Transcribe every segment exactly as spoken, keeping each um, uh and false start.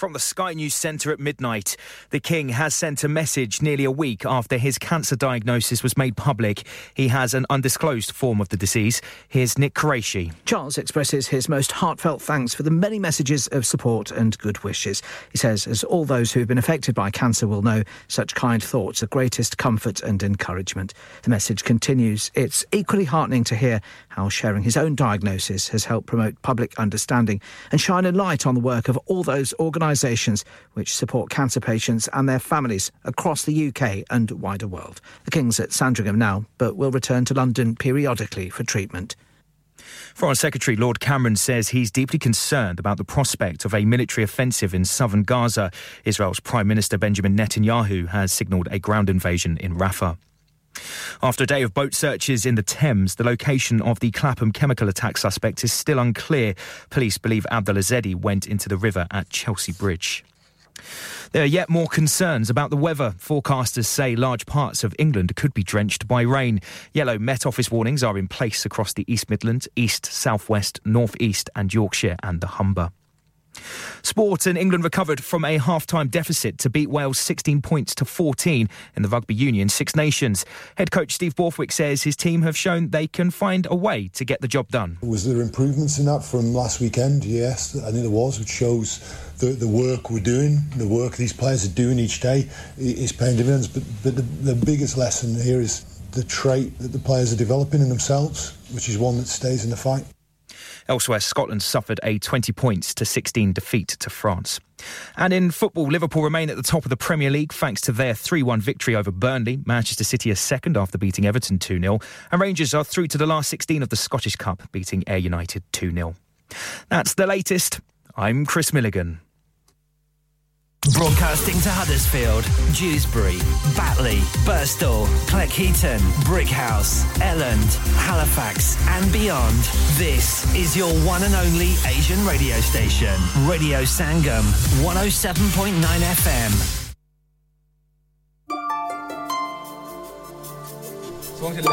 From the Sky News Centre at midnight, the King has sent a message nearly a week after his cancer diagnosis was made public. He has an undisclosed form of the disease. Here's Nick Qureshi. Charles expresses his most heartfelt thanks for the many messages of support and good wishes. He says, as all those who have been affected by cancer will know, such kind thoughts are greatest comfort and encouragement. The message continues. It's equally heartening to hear how sharing his own diagnosis has helped promote public understanding and shine a light on the work of all those organised organisations which support cancer patients and their families across the U K and wider world. The King's at Sandringham now, but will return to London periodically for treatment. Foreign Secretary Lord Cameron says he's deeply concerned about the prospect of a military offensive in southern Gaza. Israel's Prime Minister Benjamin Netanyahu has signalled a ground invasion in Rafah. After a day of boat searches in the Thames, the location of the Clapham chemical attack suspect is still unclear. Police believe Abdul Ezedi went into the river at Chelsea Bridge. There are yet more concerns about the weather. Forecasters say large parts of England could be drenched by rain. Yellow Met Office warnings are in place across the East Midlands, East, South West, North East and Yorkshire and the Humber. Sport, and England recovered from a half-time deficit to beat Wales sixteen points to fourteen in the Rugby Union Six Nations. Head coach Steve Borthwick says his team have shown they can find a way to get the job done. Was there improvements in that from last weekend? Yes, I think there was, which shows the, the work we're doing, the work these players are doing each day is paying dividends. But, but the, the biggest lesson here is the trait that the players are developing in themselves, which is one that stays in the fight. Elsewhere, Scotland suffered a twenty points to sixteen defeat to France. And in football, Liverpool remain at the top of the Premier League thanks to their three one victory over Burnley. Manchester City are second after beating Everton two nil. And Rangers are through to the last sixteen of the Scottish Cup, beating Ayr United two nil. That's the latest. I'm Chris Milligan. Broadcasting to Huddersfield, Dewsbury, Batley, Birstall, Cleckheaton, Brickhouse, Elland, Halifax and beyond. This is your one and only Asian radio station. Radio Sangam, one oh seven point nine F M. Swanky.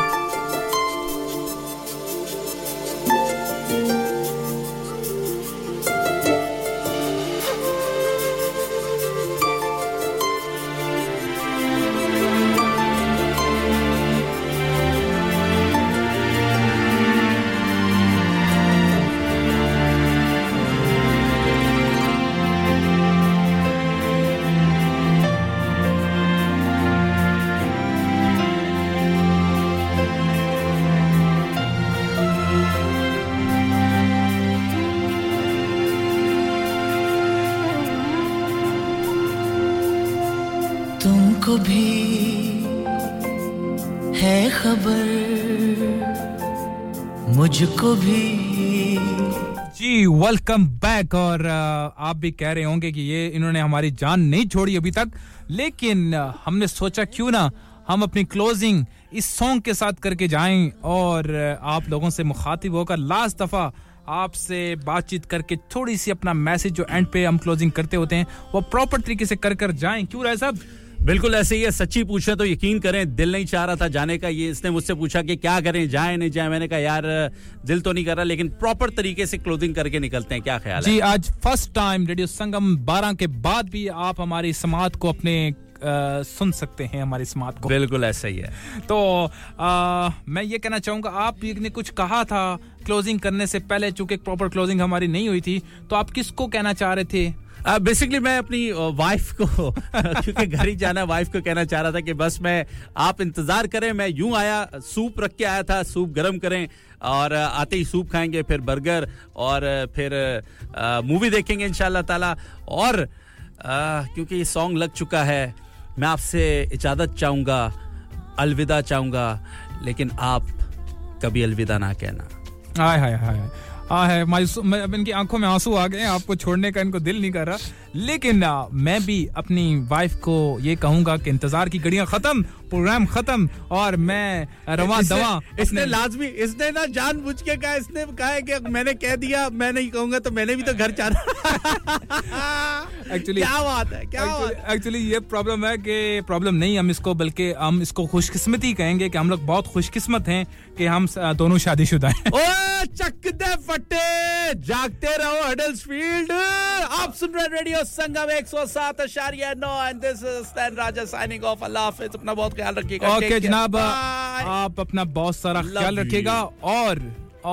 जी welcome back और आप भी कह रहे होंगे कि ये इन्होंने हमारी जान नहीं छोड़ी अभी तक लेकिन हमने सोचा क्यों ना हम अपनी क्लोजिंग इस सॉन्ग के साथ करके जाएं और आप लोगों से मुखातिब होकर लास्ट दफा आपसे बातचीत करके थोड़ी सी अपना मैसेज जो एंड पे हम क्लोजिंग करते होते हैं वो प्रॉपर तरीके से कर कर जाएं क्यों राय साहब बिल्कुल ऐसे ही है सच्ची पूछे तो यकीन करें दिल नहीं चाह रहा था जाने का ये इसने मुझसे पूछा कि क्या करें जाएं नहीं जाएं मैंने कहा यार दिल तो नहीं कर रहा लेकिन प्रॉपर तरीके से क्लोथिंग करके निकलते हैं क्या ख्याल है जी आज फर्स्ट टाइम रेडियो संगम बारह के बाद भी आप हमारी समात को अपने Uh, सुन सकते हैं हमारी स्मार्ट को बिल्कुल ऐसा ही है तो uh, मैं ये कहना चाहूँगा आप ने कुछ कहा था क्लोजिंग करने से पहले चूंकि प्रॉपर क्लोजिंग हमारी नहीं हुई थी तो आप किसको कहना चाह रहे थे बेसिकली uh, मैं अपनी वाइफ uh, को क्योंकि घर ही जाना वाइफ को कहना चाह रहा था कि बस मैं आप इंतजार करें मैं यूं आया सूप रख के आया था सूप गरम करें और आते ही सूप खाएंगे फिर बर्गर और फिर मूवी देखेंगे इंशाल्लाह ताला और क्योंकि ये सॉन्ग लग चुका है मैं आपसे इजाजत चाहूंगा अलविदा चाहूंगा लेकिन आप कभी अलविदा ना कहना हाय हाय हाय हाय है मैं अब इनकी आंखों में आंसू आ गए आपको छोड़ने का इनको दिल नहीं कर रहा लेकिन मैं भी अपनी वाइफ को ये कहूंगा कि इंतजार की घड़ियां खत्म प्रोग्राम खत्म और मैं रवा दवा इसने लाजमी इसने ना जानबूझ के कहा इसने कहा है कि मैंने कह दिया मैं नहीं कहूंगा तो मैंने भी तो घर जाना एक्चुअली क्या बात है क्या एक्चुअली ये प्रॉब्लम है कि प्रॉब्लम नहीं हम इसको बल्कि हम इसको खुशकिस्मती कहेंगे कि हम लोग बहुत खुशकिस्मत हैं कि हम दोनों शादीशुदा हैं ओ चक दे फटे जागते रहो हडल्सफील्ड आप सुन रहे radio Sangam one oh seven point nine and this is Stan Raja signing off Allah Hafiz अपना बहुत ख्याल रखिएगा ओके जनाब आप अपना बहुत सारा ख्याल रखिएगा और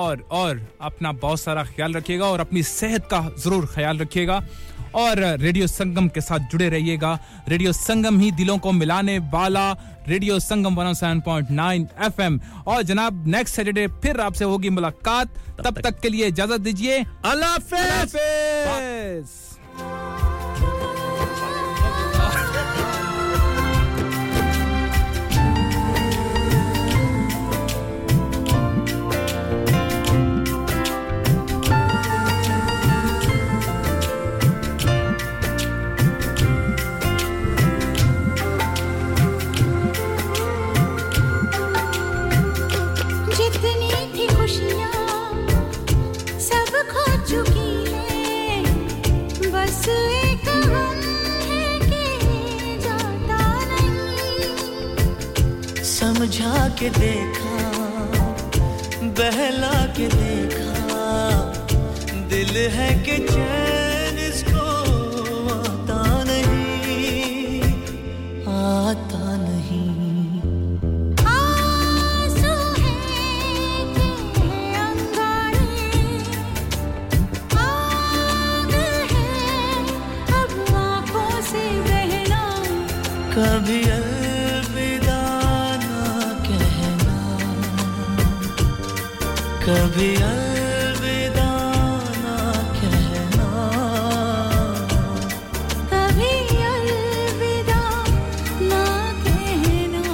और और अपना बहुत सारा ख्याल रखिएगा और अपनी सेहत का जरूर ख्याल रखिएगा और रेडियो संगम के साथ जुड़े रहिएगा रेडियो संगम ही दिलों को मिलाने वाला radio Sangam one oh seven point nine FM और जनाब नेक्स्ट सैटरडे फिर आपसे होगी मुलाकात तब, तब तक, तक के लिए इजाजत दीजिए अल्लाह हाफिज एक हम है कि जाता नहीं समझा के देखा बहला के देखा दिल है कि चैन इसको आता नहीं आता नहीं आंसू है कि अंगारे कभी अलविदा ना कहना कभी अलविदा ना कहना कभी अलविदा ना कहना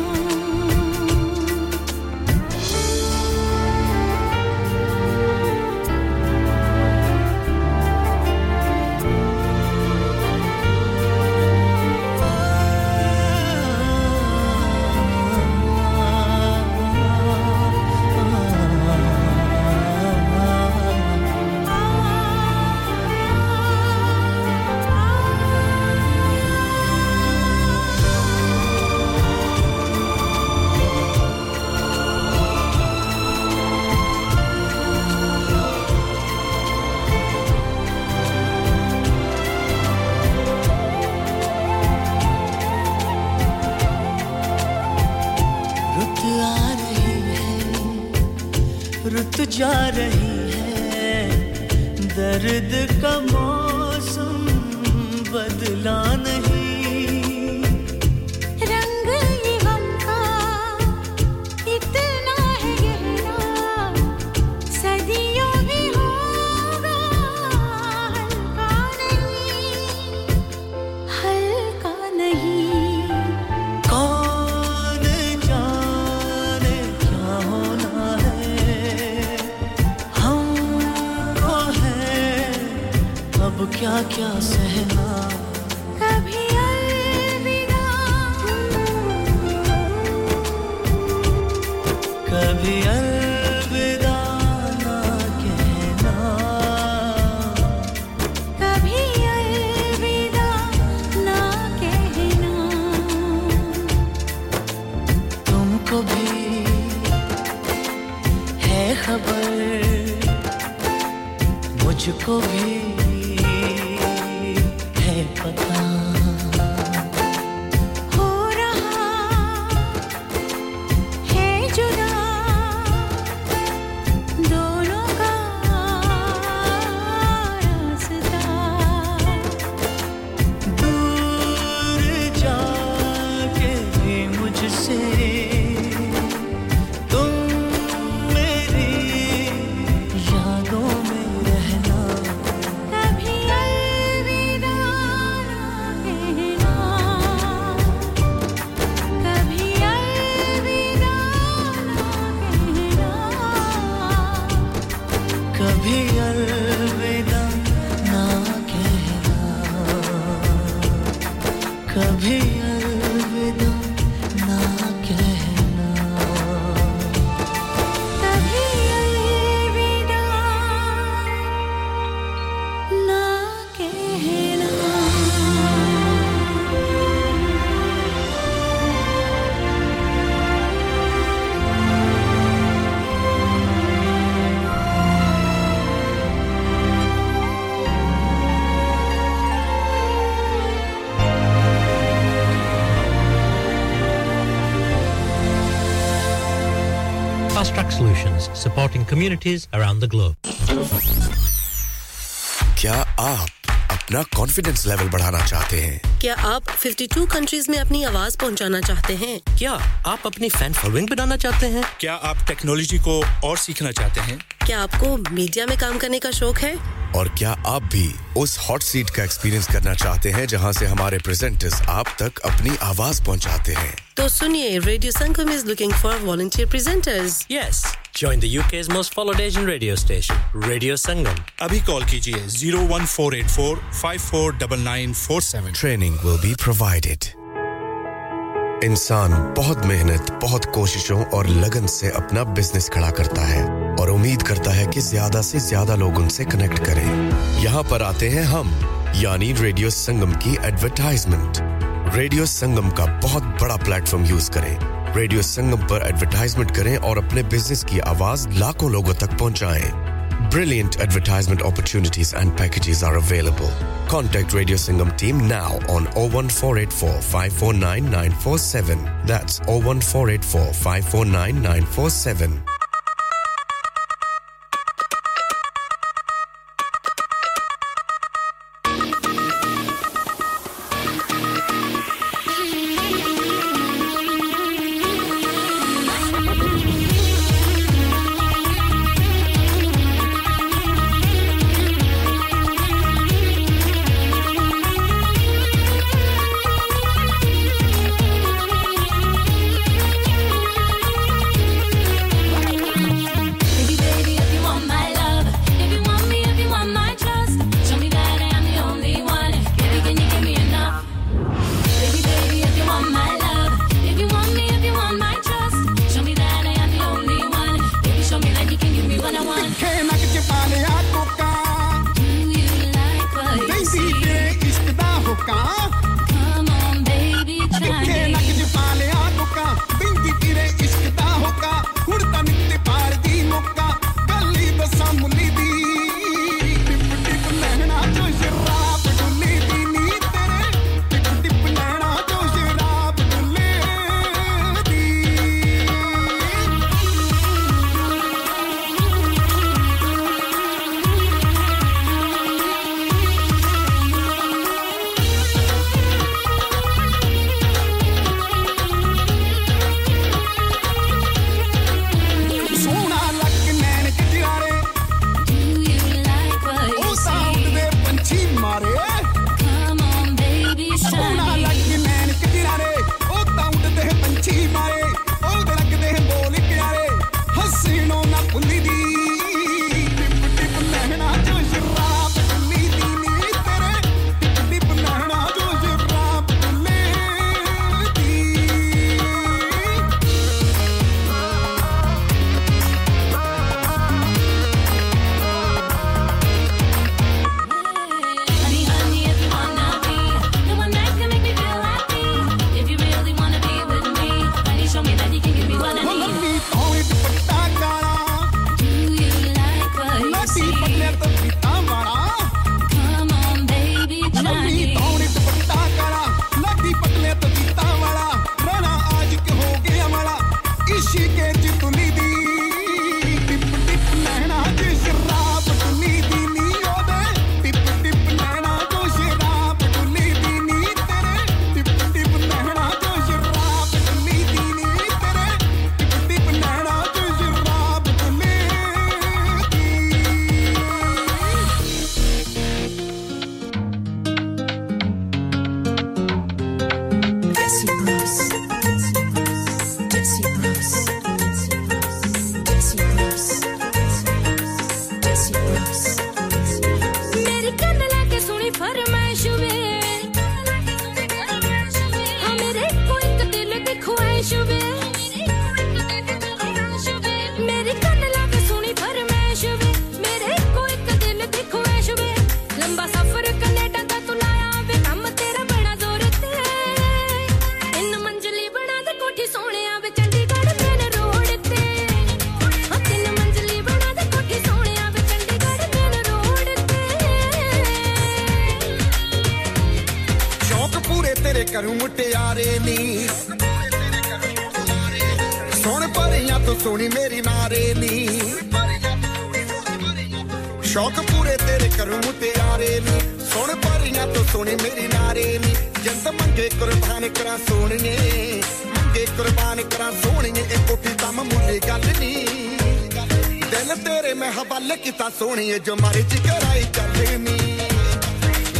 जा रही है दर्द का मौसम बदला नहीं रंग ये गम का इतना है गहरा सदियों भी होगा हल्का नहीं हल्का नहीं कौन जाने क्या होना क्या क्या सहना कभी अलविदा कभी अलविदा ना कहना कभी अलविदा ना कहना तुमको भी है खबर मुझको भी कभी अलविदा ना Track Solutions, supporting communities around the globe. क्या आप अपना confidence level बढ़ाना चाहते हैं? क्या आप fifty-two countries में अपनी आवाज पहुंचाना चाहते हैं? क्या आप अपनी fan following बनाना चाहते हैं? क्या आप technology को और सीखना चाहते हैं? क्या आपको मीडिया में काम करने का शौक है? और क्या आप भी उस हॉट सीट का एक्सपीरियंस करना चाहते हैं जहां से हमारे प्रेजेंटर्स आप तक अपनी आवाज पहुंचाते हैं? तो सुनिए, Radio Sangam is looking for volunteer presenters. Yes, join the U K's most followed Asian radio station, Radio Sangam. Abhi call kijiye zero one four eight four five four nine nine four seven. Training will be provided. इंसान बहुत मेहनत, बहुत कोशिशों और लगन से अपना business खड़ा करता है और उम्मीद करता है कि ज्यादा से ज्यादा लोग उनसे कनेक्ट करें। यहाँ पर आते हैं हम, यानी रेडियो संगम की एडवर्टाइजमेंट। रेडियो संगम का बहुत बड़ा प्लेटफॉर्म यूज करें। रेडियो संगम पर एडवर्टाइजमेंट करें और अपने बिजनेस की आवाज लाखों लोगों तक पहुंचाएं। Brilliant advertisement opportunities and packages are available. Contact Radio Sangam team now on zero one four eight four five four nine nine four seven. That's zero one four eight four five four nine nine four seven. तो सोनी मेरी नारेली शौक पूरे तेरे करूं तेयारेली सोन परियां तो सोनी मेरी नारेली जंत मंगे कुर्बान करा सोनिए मंगे कुर्बान करा सोनिए ए कोठी दम मुल्ले गल नी दिल तेरे मैं हवाले कीता सोनिए जो मर्जी कराई चल नी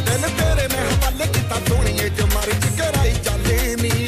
दिल तेरे मैं हवाले कीता सोनिए जो मर्जी कराई चल नी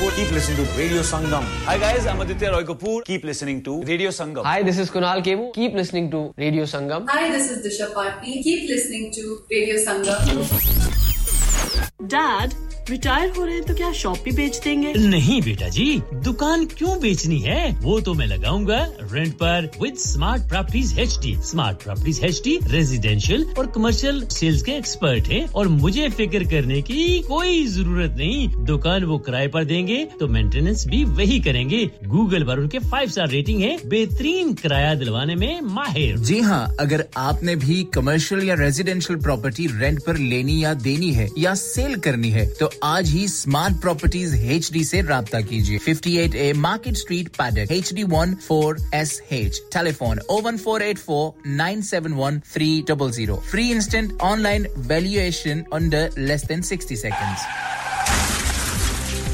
Kapoor. Keep listening to Radio Sangam. Hi guys, I'm Aditya Roy Kapoor. Keep listening to Radio Sangam. Hi, this is Kunal Kemu. Keep listening to Radio Sangam. Hi, this is Disha Patni. Keep listening to Radio Sangam. Dad, retire हो रहे हैं तो क्या shop भी बेच देंगे? नहीं बेटा जी, दुकान क्यों बेचनी है? वो तो मैं लगाऊंगा रेंट पर with smart properties HD. Smart properties HD residential और कमर्शियल सेल्स के एक्सपर्ट हैं और मुझे फिक्र करने की कोई जरूरत नहीं। दुकान वो किराए पर देंगे तो मेंटेनेंस भी वही करेंगे। गूगल पर उनके five स्टार रेटिंग है, बेहतरीन किराया दिलवाने में माहिर। जी हां, अगर आपने भी कमर्शियल या रेजिडेंशियल प्रॉपर्टी रेंट पर लेनी या देनी है या सेल करनी है तो आज ही स्मार्ट प्रॉपर्टीज एचडी से राब्ता कीजिए। fifty-eight A market street Paddock H D one four S H। Telephone oh one four eight four nine seven one three zero zero। Free instant online valuation under less than sixty seconds.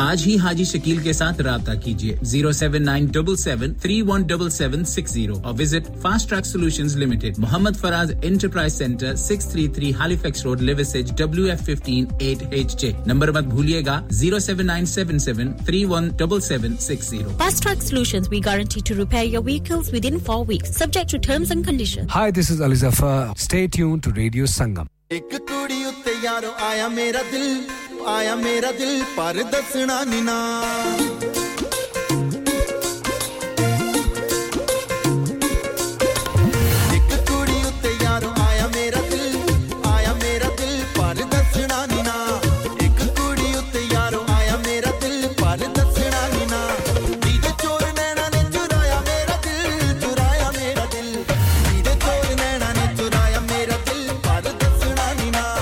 आज ही हाजी शकील के साथ राब्ता कीजिए zero seven nine seven seven three one seven seven six zero और visit fast track solutions limited, Mohammad Faraz enterprise centre, six thirty-three Halifax road, Liversedge, W F one five eight H J। Number मत भूलिएगा zero seven nine seven seven three one seven seven six zero। Fast Track Solutions, we guarantee to repair your vehicles within four weeks, subject to terms and conditions. Hi, this is Ali Zafar. Stay tuned to Radio Sangam. एक कुड़ी उत्ते यारो आया मेरा दिल, आया मेरा दिल पर दसना नी ना। एक कुड़ी उत्ते यारो आया मेरा दिल, आया मेरा दिल पर दसना नी ना। एक कुड़ी उत्ते यारो आया मेरा दिल पर दसना नी ना। दीदे चोर नैना ने चुराया मेरा दिल, चुराया मेरा दिल। दीदे चोर नैना ने चुराया मेरा दिल पर दसना नी ना।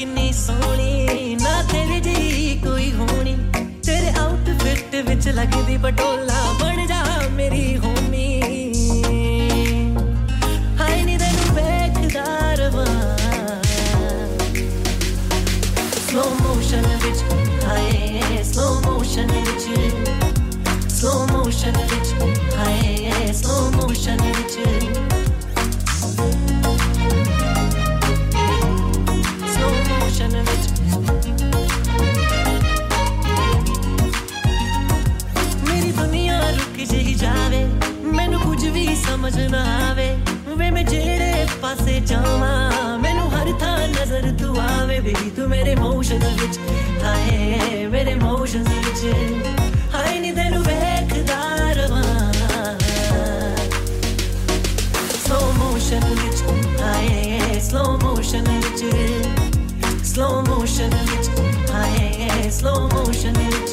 कितनी सोनी ना तेरे जी कोई होनी तेरे आउटफिट विच लगदी पटोला बन जा मेरी होनी हाय नी तेनू देखदा रवां स्लो मोशन विच हाय स्लो मोशन विच स्लो मोशन विच हाय स्लो मोशन विच मेरी दुनिया रुक जही जावे मैनू कुछ भी समझ ना आवे वे मैं जेड़े पासे जावा मैनू हर था नजर तू आवे बेबी तू मेरे मोशन विच हाय मेरे मोशन विच हाय नी तेनू देखदा रवां स्लो मोशन विच हाय स्लो मोशन विच Slow motion it, I slow motion it.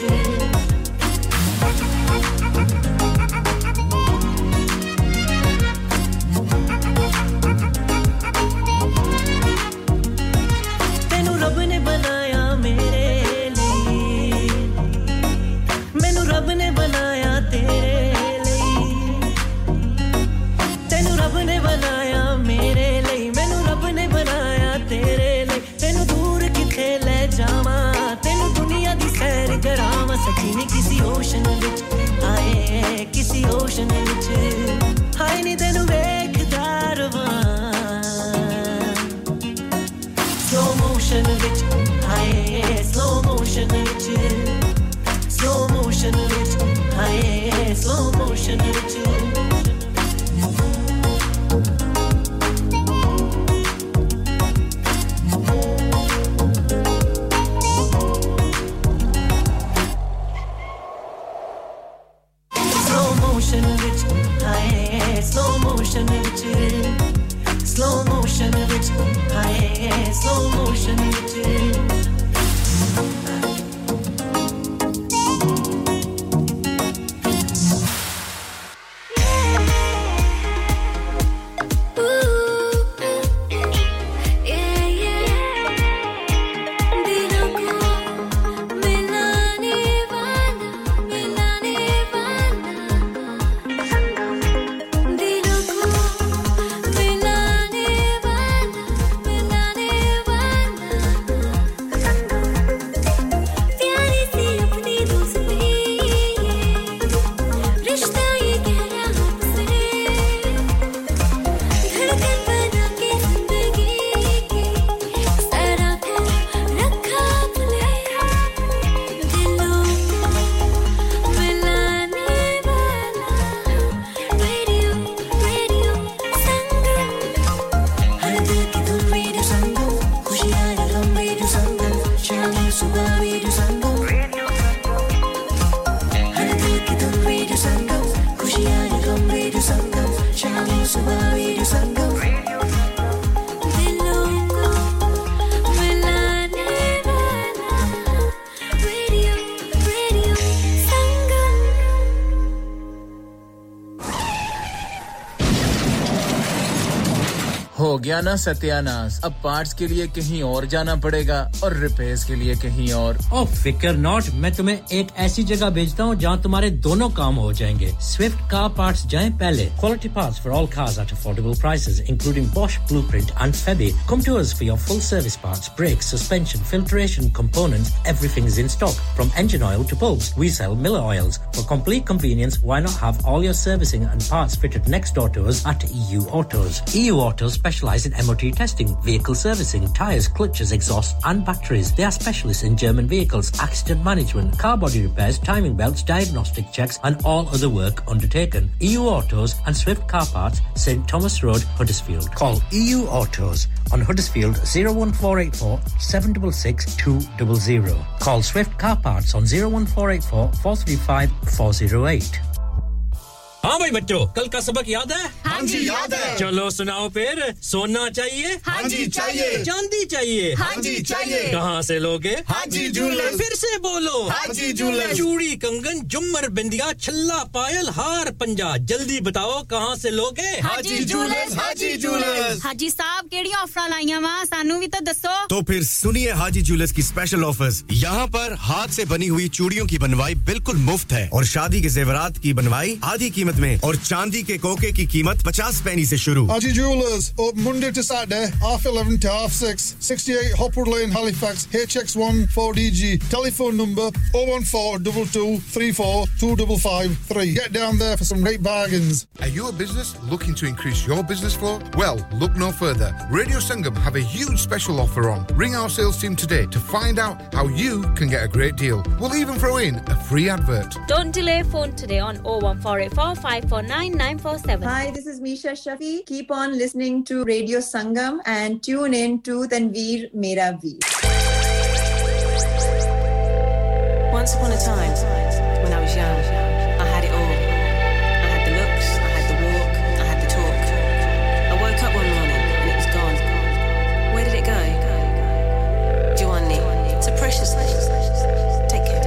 Ocean ਵਿੱਚ ਆਏ ਕਿਸੇ ocean ਵਿੱਚ ਹਾਏ ਨੀ ਤੈਨੂੰ ਵੇਖਦਾ ਰਵਾਂ slow motion ਵਿੱਚ ਆਏ slow motion ਵਿੱਚ slow motion ਵਿੱਚ ਆਏ slow motion ਵਿੱਚ ना सत्यानाश अब पार्ट्स के लिए कहीं और जाना पड़ेगा और रिपेयर्स के लिए कहीं और ओ फिकर नॉट मैं तुम्हें एक ऐसी जगह भेजता हूं जहां तुम्हारे दोनों काम हो जाएंगे स्विफ्ट कार पार्ट्स जाएं पहले quality parts for all cars at affordable prices including Bosch Blueprint and Febby come to us for your full service parts brakes suspension filtration components everything is in stock from engine oil to bulbs we sell Miller oils for complete convenience why not have all your servicing and parts fitted next door to us at E U Autos E U Autos specialize in M O T testing, vehicle servicing, tyres, clutches, exhausts and batteries. They are specialists in German vehicles, accident management, car body repairs, timing belts, diagnostic checks and all other work undertaken. E U Autos and Swift Car Parts, St Thomas Road, Huddersfield. Call E U Autos on Huddersfield zero one four eight four seven six six two zero zero. Call Swift Car Parts on zero one four eight four four three five four zero eight. हाँ भाई बच्चों कल का सबक याद है हाँ जी याद है चलो सुनाओ फिर सोना चाहिए हाँ जी चाहिए चांदी चाहिए हाँ जी चाहिए कहाँ से लोगे हाजी जूलर्स फिर से बोलो हाजी जूलर्स चूड़ी कंगन झुमर बिंदिया छल्ला पायल हार पंजा जल्दी बताओ कहाँ से लोगे हाजी जूलर्स हाजी जूलर्स हाजी साहब केड़ी ऑफर लाईया वा सानू भी तो दसो तो फिर सुनिए हाजी जूलर्स की स्पेशल ऑफर्स यहाँ पर हाथ से बनी हुई चूड़ियों की बनवाई बिल्कुल मुफ्त है और शादी के जेवरात की बनवाई आधी कीमत में और चांदी के कोके की कीमत पचास पैसे से शुरू Haji Jewellers open Monday to Saturday half eleven to half six sixty-eight Hopwood Lane Halifax H X one four D G telephone number oh one four two two three four two five five three get down there for some great bargains Are you a business looking to increase your business flow? Well, look no further. Radio Sangam have a huge special offer on. Ring our sales team today to find out how you can get a great deal. We'll even throw in a free advert. Don't delay phone today on oh one four eight four five four nine nine four seven. Hi, this is Misha Shafi. Keep on listening to Radio Sangam and tune in to Tanveer Mera Veer. Once upon a time, when I was young, I had it all. I had the looks, I had the walk, I had the talk. I woke up one morning and it was gone. Where did it go? Giovanni, it's a precious thing. Take care.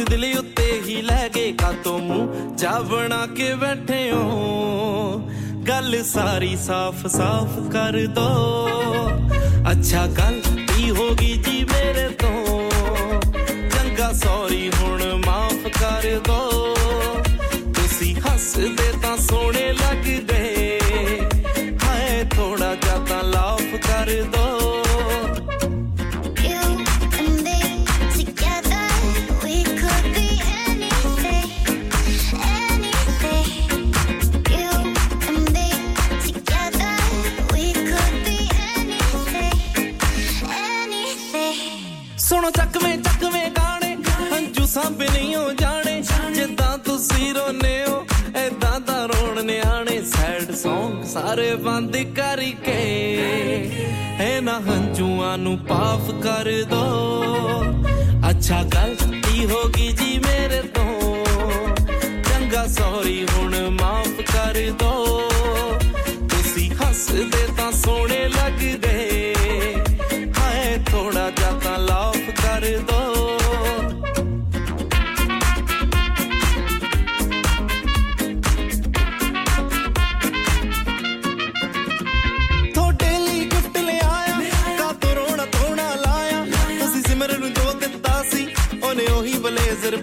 ਇਸ ਦਿਲ ਉੱਤੇ ਹੀ ਲੈ ਗਏ ਕਾਤੋਂ ਮੂੰਹ ਜਾ ਬਣਾ ਕੇ ਬੈਠੇ ਹੋ ਗੱਲ ਸਾਰੀ ਸਾਫ਼ ਸਾਫ਼ ਕਰ ਦੋ ਅੱਛਾ ਗਲਤੀ ਹੋ ਗਈ ਜੀ ਮੇਰੇ ਤੋਂ ਚੰਗਾ ਸੌਰੀ ਹੁਣ ਮਾਫ ਕਰ ਦੋ ਤੁਸੀਂ ਹੱਸਦੇ ਤਾਂ ਸੋਹਣੇ ਲੱਗਦੇ ਹਾਏ ਥੋੜਾ ਜਿਹਾ ਤਾਂ ਲਾਫ ਕਰ ਦੋ ਸਾਂਭੇ ਨਹੀਂ ਹੋ ਜਾਣੇ ਜਿੱਦਾਂ ਤੁਸੀਂ ਰੋਨੇ ਹੋ ਐਦਾਂ ਦਾ ਰੋਣ ਨਿਆਣੇ ਸੈਡ ਸੌਂਗ ਸਾਰੇ ਬੰਦ ਕਰਕੇ ਇਹਨਾਂ ਹੰਝੂਆਂ ਨੂੰ ਪਾਫ ਕਰ ਦੋ ਅੱਛਾ ਗਲਤੀ ਹੋ ਗਈ ਜੀ ਮੇਰੇ ਤੋਂ ਚੰਗਾ ਸੌਰੀ ਹੁਣ ਮਾਫ ਕਰ ਦੋ ਤੁਸੀਂ ਹੱਸਦੇ ਤਾਂ ਸੋਹਣੇ ਲੱਗਦੇ ਹਾਏ ਥੋੜਾ ਜਿਹਾ ਤਾਂ ਲਾਫ ਕਰ ਦੋ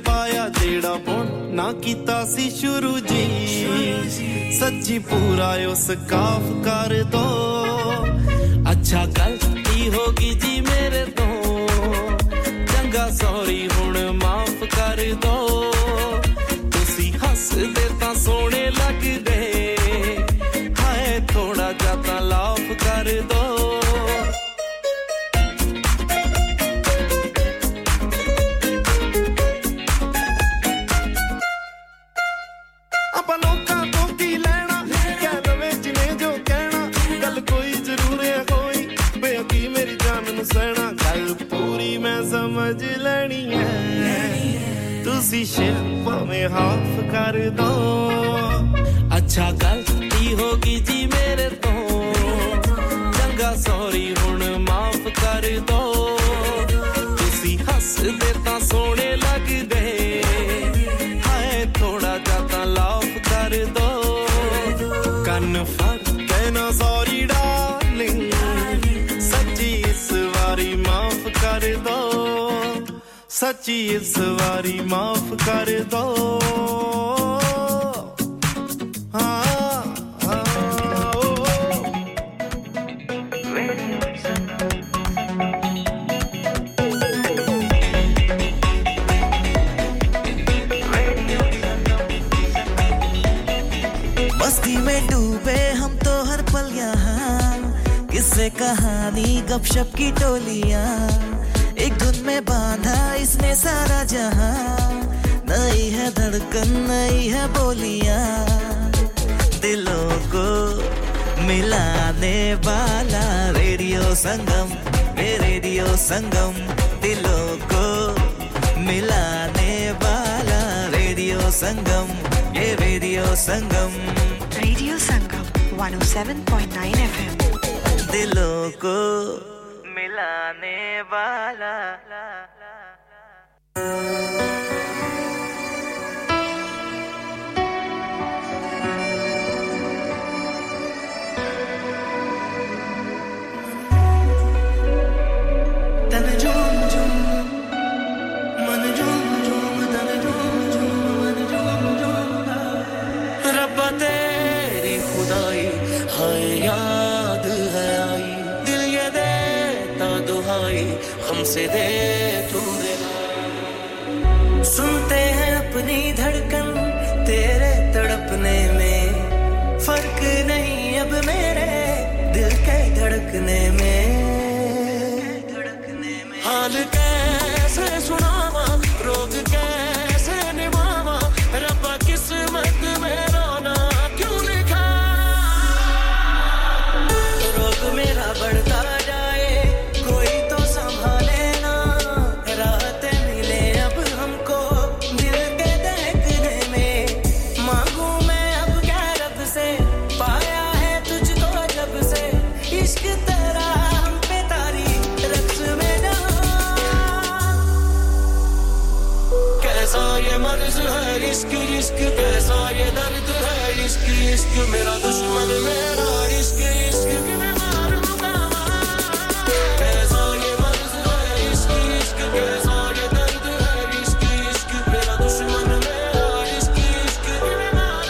ਪਾਇਆ ਜਿਹੜਾ ਹੁਣ ਨਾ ਕੀਤਾ ਸੀ ਸ਼ੁਰੂ ਜੀ ਸੱਚੀ ਪੂਰਾ ਉਸ ਕਾਫ ਕਰ ਦੋ ਅੱਛਾ ਗਲਤੀ ਹੋ ਗਈ ਜੀ ਮੇਰੇ ਤੋਂ ਚੰਗਾ ਸੌਰੀ ਹੁਣ ਮਾਫ ਕਰ ਦੋ ਤੁਸੀਂ ਹੱਸਦੇ ਤਾਂ ਸੋਹਣੇ ਲੱਗਦੇ ਹਾਏ ਥੋੜਾ ਜਿਹਾ ਤਾਂ ਲਾਫ ਕਰ ਦੋ ਤੁਸੀਂ ਸ਼ਿਲਪਾ ਮੈਂ ਹਾਫ ਕਰ ਦੋ ਅੱਛਾ ਗਲਤੀ ਹੋ ਗਈ ਜੀ ਮੇਰੇ ਤੋਂ ਚੰਗਾ ਸੌਰੀ ਹੁਣ ਮਾਫ ਕਰ ਦੋ ਤੁਸੀਂ ਹੱਸਦੇ ਤਾਂ ਸੋਹਣੇ ਲੱਗਦੇ ਹਾਏ ਥੋੜਾ ਜਿਹਾ ਤਾਂ ਲਾਫ ਕਰ ਦੋ ਕੰਨ ਫੜ ਕੇ ਨਾ ਸੌਰੀ ਡਾਰਲਿੰਗ ਸੱਚੀ ਇਸ ਵਾਰੀ ਮਾਫ ਕਰ ਦੋ सच्ची इस बारी माफ कर दो हाँ हाँ ओ मस्ती में डूबे हम तो हर पल यहाँ किससे कहानी गपशप की टोलियाँ एक धुन में बांधा इसने सारा जहां नई है धड़कन नई है बोलियां दिलों को मिलाने वाला रेडियो संगम रे रेडियो संगम दिलों को मिलाने वाला रेडियो संगम ये radio Sangam radio Sangam one oh seven point nine F M दिलों को मिलाने वाला तन झूम झूम मन झूम झूम तन झूम झूम मन झूम झूम रब्बा तेरी खुदाई हाय याद है आई दिल ये देता दुहाई हमसे दे तू सुनते हैं अपनी धड़कन तेरे तड़पने में फर्क नहीं अब मेरे दिल के धड़कने में धड़कने में हाल कैसे सुनावा रोग कैसे निभावा रब्बा किस्मत में रोना क्यों लिखा रोग मेरा बढ़ता Get that out. पैसा ये मर्ज़ है रिस्क रिस्क पैसा ये दर्द है रिस्क रिस्क मेरा दुश्मन मेरा रिस्क रिस्क के मैं मार दूंगा पैसा ये मर्ज़ है रिस्क रिस्क पैसा ये दर्द है रिस्क रिस्क मेरा दुश्मन मेरा रिस्क रिस्क के मैं मार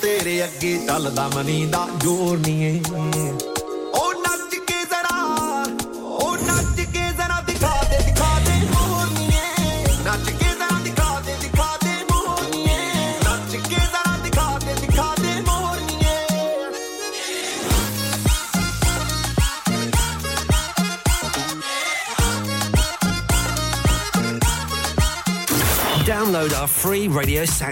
Tere मेरे अग्गे तलदा मनी दा जोर नी है ओ नच के जरा ओ नच के जरा दिखा दे दिखा दे मोर नी है नच के जरा दिखा दे दिखा दे मोर नी है नच के जरा दिखा दे दिखा दे मोर नी है Download our free Radio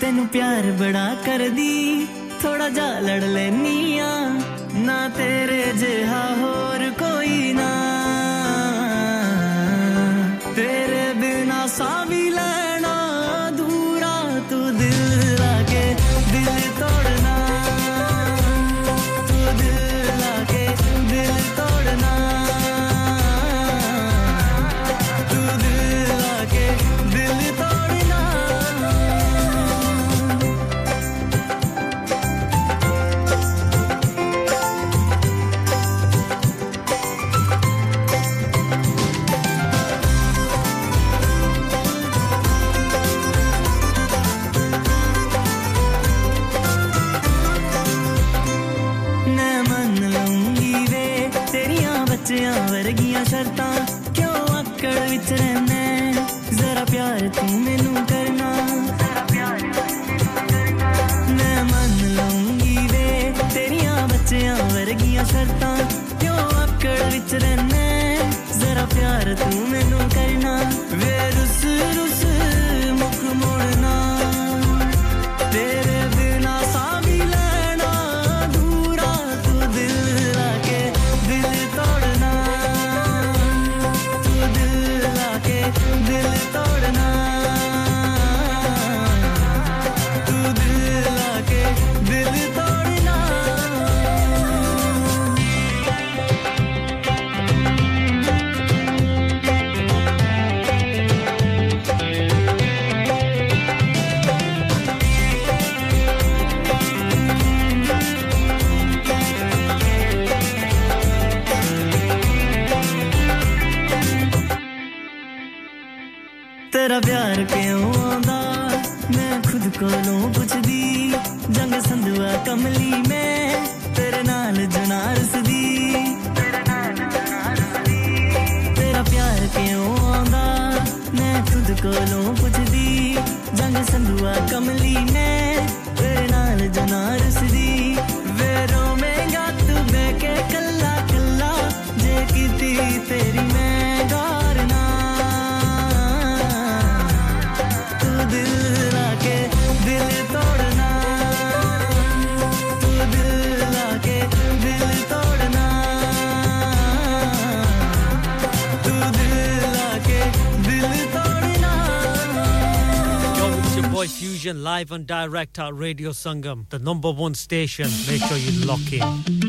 तेनू प्यार बड़ा कर दी थोड़ा जा लड़ लेनिया ना तेरे जेहा होर कोई ना तेरे बिना सावी लेना दूरा तू दिल लाके दिल तोड़ना तू दिल लाके दिल तोड़ना तू दिल लाके दिल तोड़ना Live and direct at Radio Sangam, the number one station. Make sure you lock in.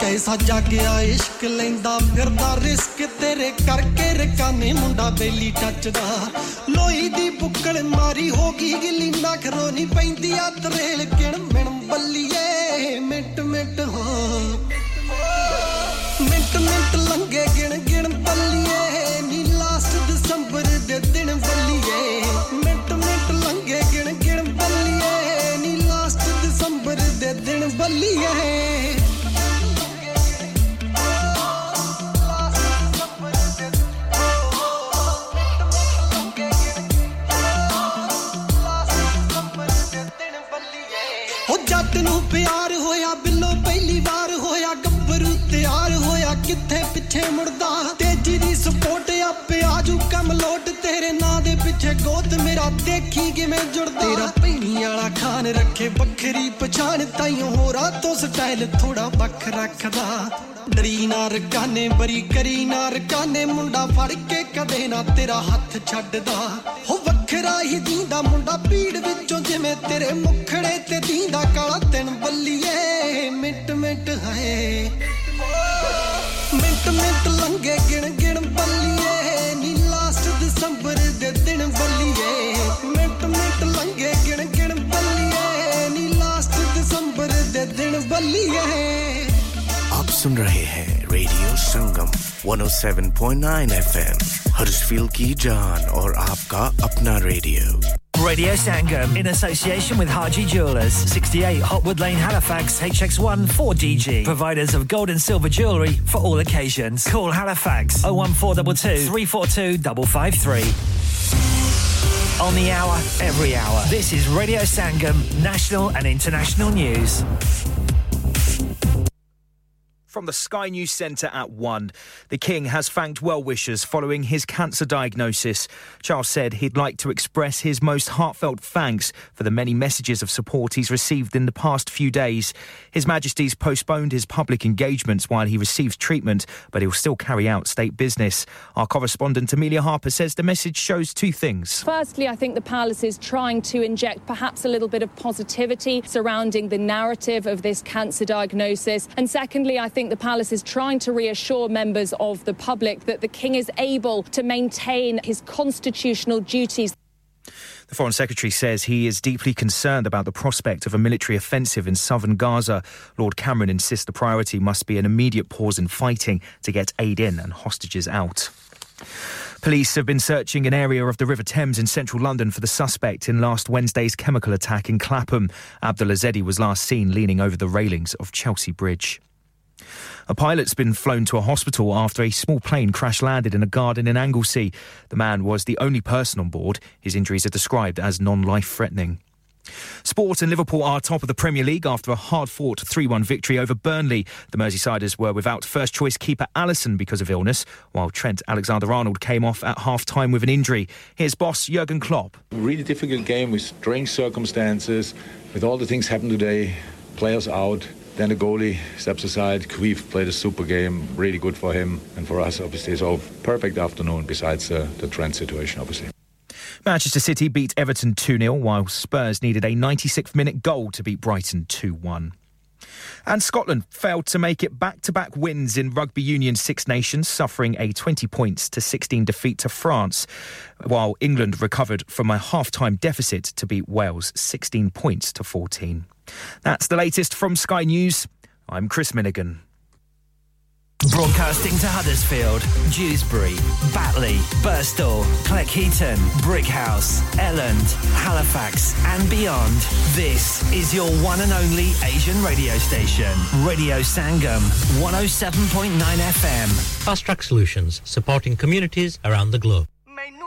कैसा जागया इश्क लेंदा फिरदा रिस्क तेरे करके रकाने मुंडा बेली टचदा लोई दी बुक्कड़ मारी होगी गिली ना खरो नहीं पैंदी आ तरेल किण मिण बल्लिए मिट मिट हो मिट मिट लंगे गिण गिण बल्लिए नी लास्ट दिसंबर दे दिन बल्लिए मिट मिट लंगे गिण गिण बल्लिए नी लास्ट दिसंबर दे दिन बल्लिए ਤੈਨੂੰ ਪਿਆਰ ਹੋਇਆ ਬਿੱਲੋ ਪਹਿਲੀ ਵਾਰ ਹੋਇਆ ਗੱਭਰੂ ਤਿਆਰ ਹੋਇਆ ਕਿੱਥੇ ਪਿੱਛੇ ਮੁੜਦਾ ਤੇਜੀ ਦੀ ਸਪੋਰਟ ਆਪੇ ਆਜੂ ਕੰਮ ਲੋਟ ਤੇਰੇ ਨਾਂ ਦੇ ਪਿੱਛੇ ਗੋਤ ਮੇਰਾ ਦੇਖੀ ਕਿਵੇਂ ਜੁੜਦਾ ਤੇਰਾ ਪੈਣੀ ਵਾਲਾ ਖਾਨ ਰੱਖੇ ਵੱਖਰੀ ਪਛਾਣ ਤਾਈਓ ਹੋਰਾ ਤੋਂ ਸਟਾਈਲ ਥੋੜਾ ਵੱਖ ਰੱਖਦਾ ਡਰੀ ਨਾ ਰਕਾਨੇ ਬਰੀ ਕਰੀ ਨਾ ਰਕਾਨੇ ਮੁੰਡਾ ਫੜ ਕੇ ਕਦੇ ਨਾ ਤੇਰਾ ਹੱਥ ਛੱਡਦਾ ਹੋ ਵੱਖਰਾ ਹੀ ਦੀਂਦਾ ਮੁੰਡਾ ਪੀੜ ਵਿੱਚੋਂ ਜਿਵੇਂ ਤੇਰੇ ਮੁਖੜੇ ਤੇ ਦੀਂਦਾ ਕਾਲਾ ਤਿੰਨ ਬੱਲੀਏ ਮਿੰਟ ਮਿੰਟ ਹੈ ਮਿੰਟ ਮਿੰਟ ਲੰਘੇ ਗਿਣ ਗਿਣ ਬੱਲੀਏ ਨੀ ਲਾਸਟ ਦਸੰਬਰ ਦੇ ਦਿਨ ਬੱਲੀਏ ਮਿੰਟ ਮਿੰਟ ਲੰਘੇ ਗਿਣ ਗਿਣ ਬੱਲੀਏ ਨੀ ਲਾਸਟ ਦਸੰਬਰ ਦੇ ਦਿਨ ਬੱਲੀਏ सुन रहे हैं radio Sangam one oh seven point nine F M हरसफील की जान और आपका अपना radio Radio Sangam in association with Haji Jewellers, sixty-eight Hotwood Lane, Halifax, H X one four D G. Providers of gold and silver jewellery for all occasions. Call Halifax oh one four two two, three four two five five three. On the hour, every hour. This is Radio Sangam, national and international news. From the Sky News Centre at one. The King has thanked well-wishers following his cancer diagnosis. Charles said he'd like to express his most heartfelt thanks for the many messages of support he's received in the past few days. His Majesty's postponed his public engagements while he receives treatment, but he'll still carry out state business. Our correspondent Amelia Harper says the message shows two things. Firstly, I think the palace is trying to inject perhaps a little bit of positivity surrounding the narrative of this cancer diagnosis. And secondly, I think I think the palace is trying to reassure members of the public that the king is able to maintain his constitutional duties. The Foreign Secretary says he is deeply concerned about the prospect of a military offensive in southern Gaza. Lord Cameron insists the priority must be an immediate pause in fighting to get aid in and hostages out. Police have been searching an area of the River Thames in central London for the suspect in last Wednesday's chemical attack in Clapham. Abdul Ezedi was last seen leaning over the railings of Chelsea Bridge. A pilot's been flown to a hospital after a small plane crash-landed in a garden in Anglesey. The man was the only person on board. His injuries are described as non-life-threatening. Sport and Liverpool are top of the Premier League after a hard-fought three one victory over Burnley. The Merseysiders were without first-choice keeper Alisson because of illness, while Trent Alexander-Arnold came off at half-time with an injury. Here's boss Jürgen Klopp. Really difficult game with strange circumstances. With all the things happened today, players out. Then the goalie steps aside. Kweef played a super game, really good for him and for us, obviously. So perfect afternoon besides uh, the Trent situation, obviously. Manchester City beat Everton two nil, while Spurs needed a ninety-sixth minute goal to beat Brighton two one. And Scotland failed to make it back-to-back wins in Rugby Union Six Nations, suffering a twenty points to sixteen defeat to France, while England recovered from a half-time deficit to beat Wales sixteen points to fourteen. That's the latest from Sky News. I'm Chris Milligan. Broadcasting to Huddersfield, Dewsbury, Batley, Birstall, Cleckheaton, Brickhouse, Elland, Halifax and beyond. This is your one and only Asian radio station, Radio Sangam, one oh seven point nine F M. Fast Track Solutions, supporting communities around the globe. Make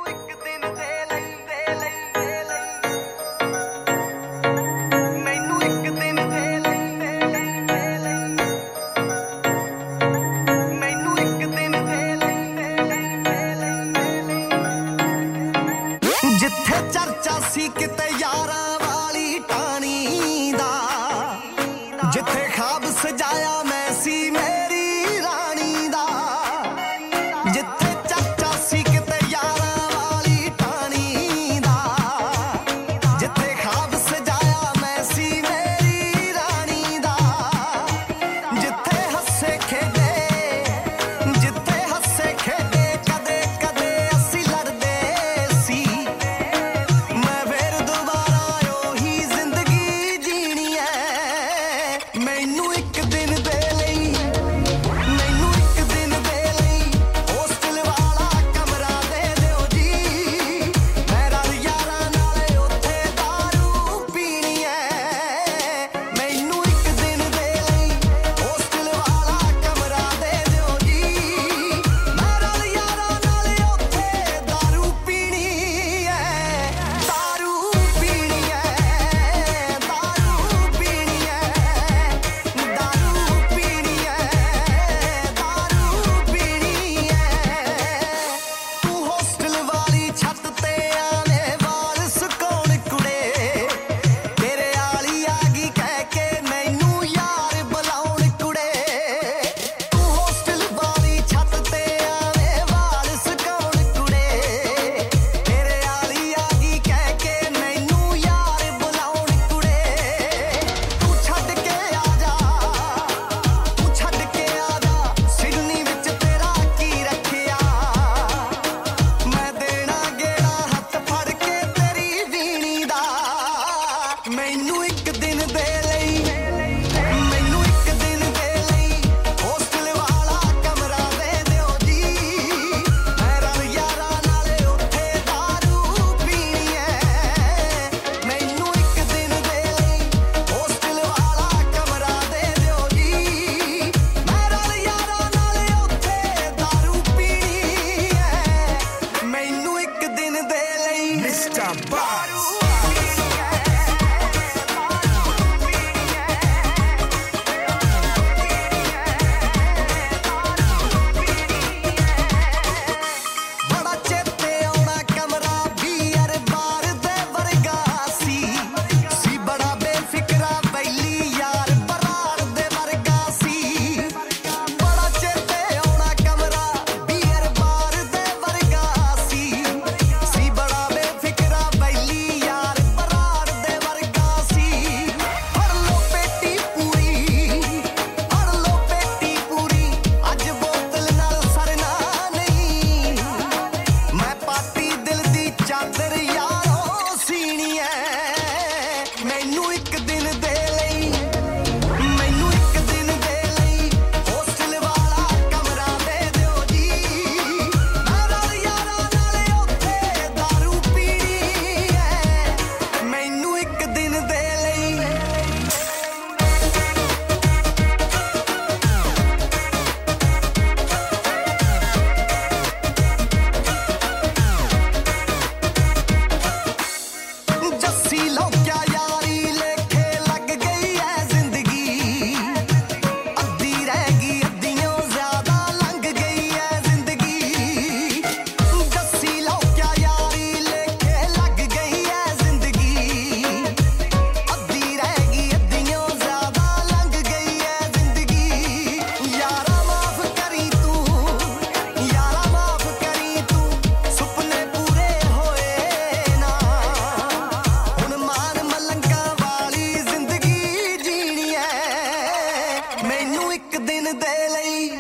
दिन दे लई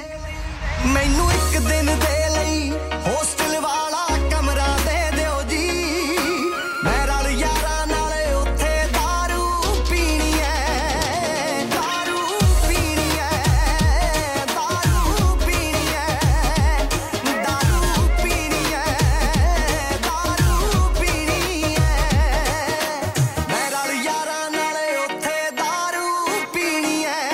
मैनू एक दिन दे लई hostel वाला कमरा दे दियो जी मैं रल यारा नाले उठे दारू पीनी है दारू पीनी है दारू पीनी है दारू पीनी है दारू पीनी है मैं रल यारा नाले उठे दारू पीनी है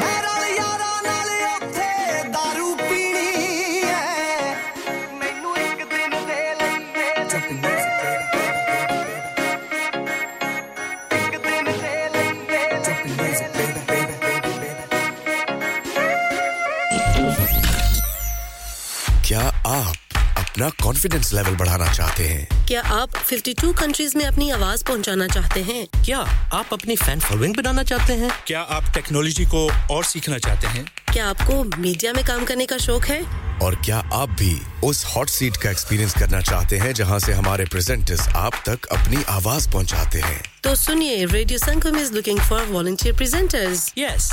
मैं रल यारा नाले उठे दारू पीनी है मैनू एक दिन दे लई क्या आप अपना कॉन्फिडेंस लेवल बढ़ाना चाहते हैं क्या आप fifty-two कंट्रीज में अपनी आवाज पहुंचाना चाहते हैं क्या आप अपनी फैन फॉलोइंग बनाना चाहते हैं क्या आप टेक्नोलॉजी को और सीखना चाहते हैं क्या आपको मीडिया में काम करने का शौक है और क्या आप भी उस हॉट सीट का एक्सपीरियंस करना चाहते हैं जहां से हमारे प्रेजेंटर्स आप तक अपनी आवाज पहुंचाते हैं तो सुनिए radio Sangam is looking for volunteer presenters yes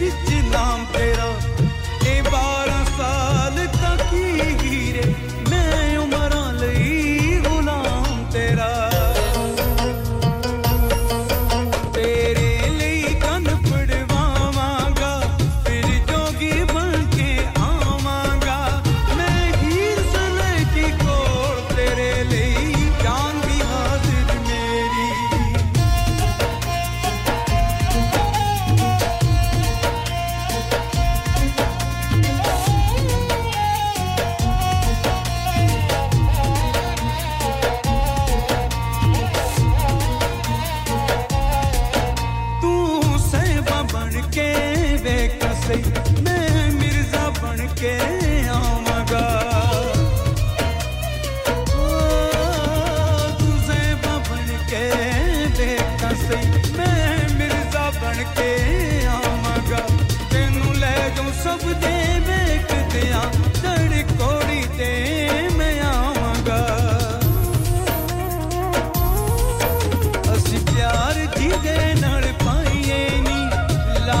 which नाम तेरा ए बारह साल तक हीरे मैं उमरां लई गुलाम तेरा तेरे लई कन पड़वावांगा फिर जोगी बन के आवांगा मैं हीर सने की कोल तेरे लई जान दी हाजिर मेरी मैं मिर्जा बन के आऊंगा तू ज़ेबा बन के देखा सही मैं मिर्जा बन के आऊंगा तेनू ले जाऊं सब दे बेक दिया जड़ कोड़ी ते मैं आऊंगा असि प्यार जी दे नाल पाईए नी ला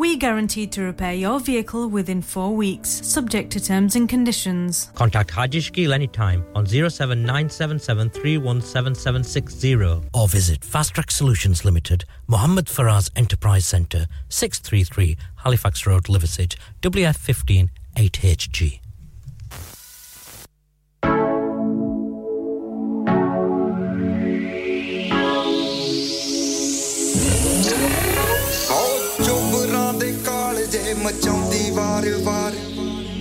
We guaranteed to repair your vehicle within four weeks, subject to terms and conditions. Contact Haji Shkil anytime on zero seven nine seven seven three one seven seven six zero or visit Fast Track Solutions Limited, Mohammed Faraz Enterprise Centre, six thirty-three Halifax Road, Liversedge, W F fifteen eight H G. ਮਚਾਉਂਦੀ ਵਾਰ-ਵਾਰ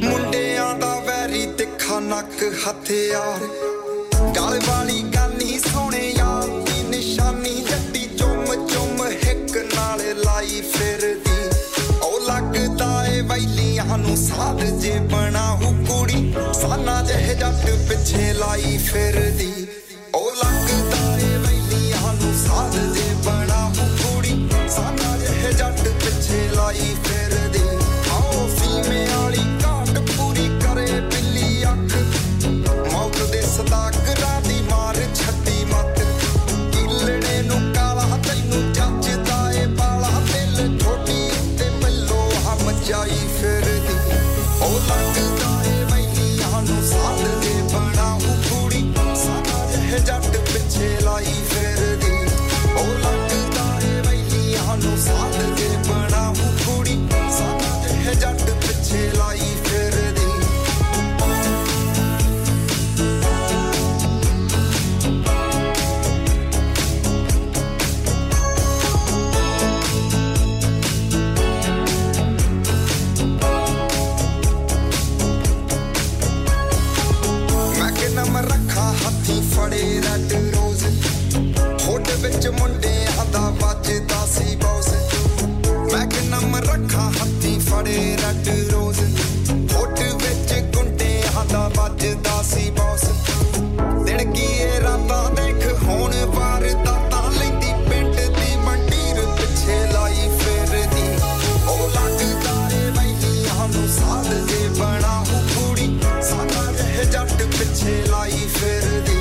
ਮੁੰਡਿਆਂ ਦਾ very ਤਿੱਖਾ ਨੱਕ ਹਥਿਆਰ ਗਾਲ ਵਾਲੀ ਗਾਨੀ ਸੋਹਣੇ ਯਾਰ ਦੀ ਨਿਸ਼ਾਨੀ ਜੱਟੀ ਚੁੰਮ-ਚੁੰਮ ਹਿੱਕ ਨਾਲ ਲਾਈ ਫਿਰਦੀ ਉਹ ਲੱਗਦਾ ਏ ਵੈਲੀਆਂ ਨੂੰ ਸਾਧ ਜੇ ਬਣਾ ਹੂ ਕੁੜੀ ਸਾਨਾ ਜਿਹੇ ਜੱਟ ਪਿੱਛੇ ਲਾਈ ਫਿਰਦੀ ਉਹ ਲੱਗਦਾ ਏ ਵੈਲੀਆਂ ਨੂੰ ਸਾਧ ਜੇ ਬਣਾ ਹੂ ਕੁੜੀ ਸਾਨਾ ਜਿਹੇ ਜੱਟ ਪਿੱਛੇ ਲਾਈ Life, oh, like the day, my knee, I know, खड़े रख रोज होठ विच गुंडे हादा बजदा सी बॉस दिनकी ए राता देख होण वार दाता लेंदी पिंड दी मंडीर पिछे लाई फेरदी ओ लगदा रे मैनी हानू साध दे बना हूं कुड़ी सादा रह जट पिछे लाई फेरदी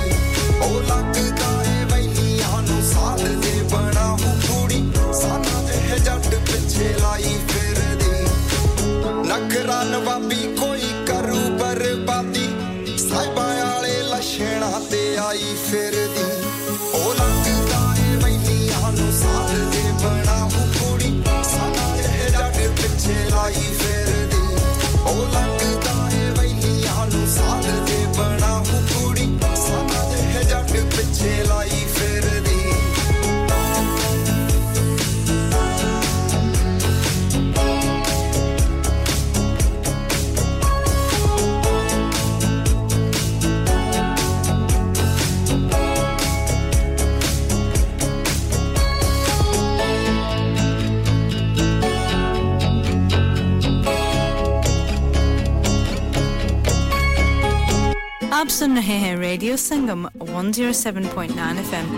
ओ लगदा रे मैनी हानू साध दे बना हूं कुड़ी सादा रह जट पिछे लाई नखरा नवाबी कोई करू बर्बादी साहिबा वाले लक्षणा ते आई फिरदी ओ लगदा है मैनी हानू साथ दे बना हूं कुड़ी साना रह जट पिछे लाई फिरदी ओ लगदा है मैनी हानू साथ दे बना हूं कुड़ी साना रह जट पिछे लाई फिरदी आप सुन रहे हैं radio Sangam one oh seven point nine F M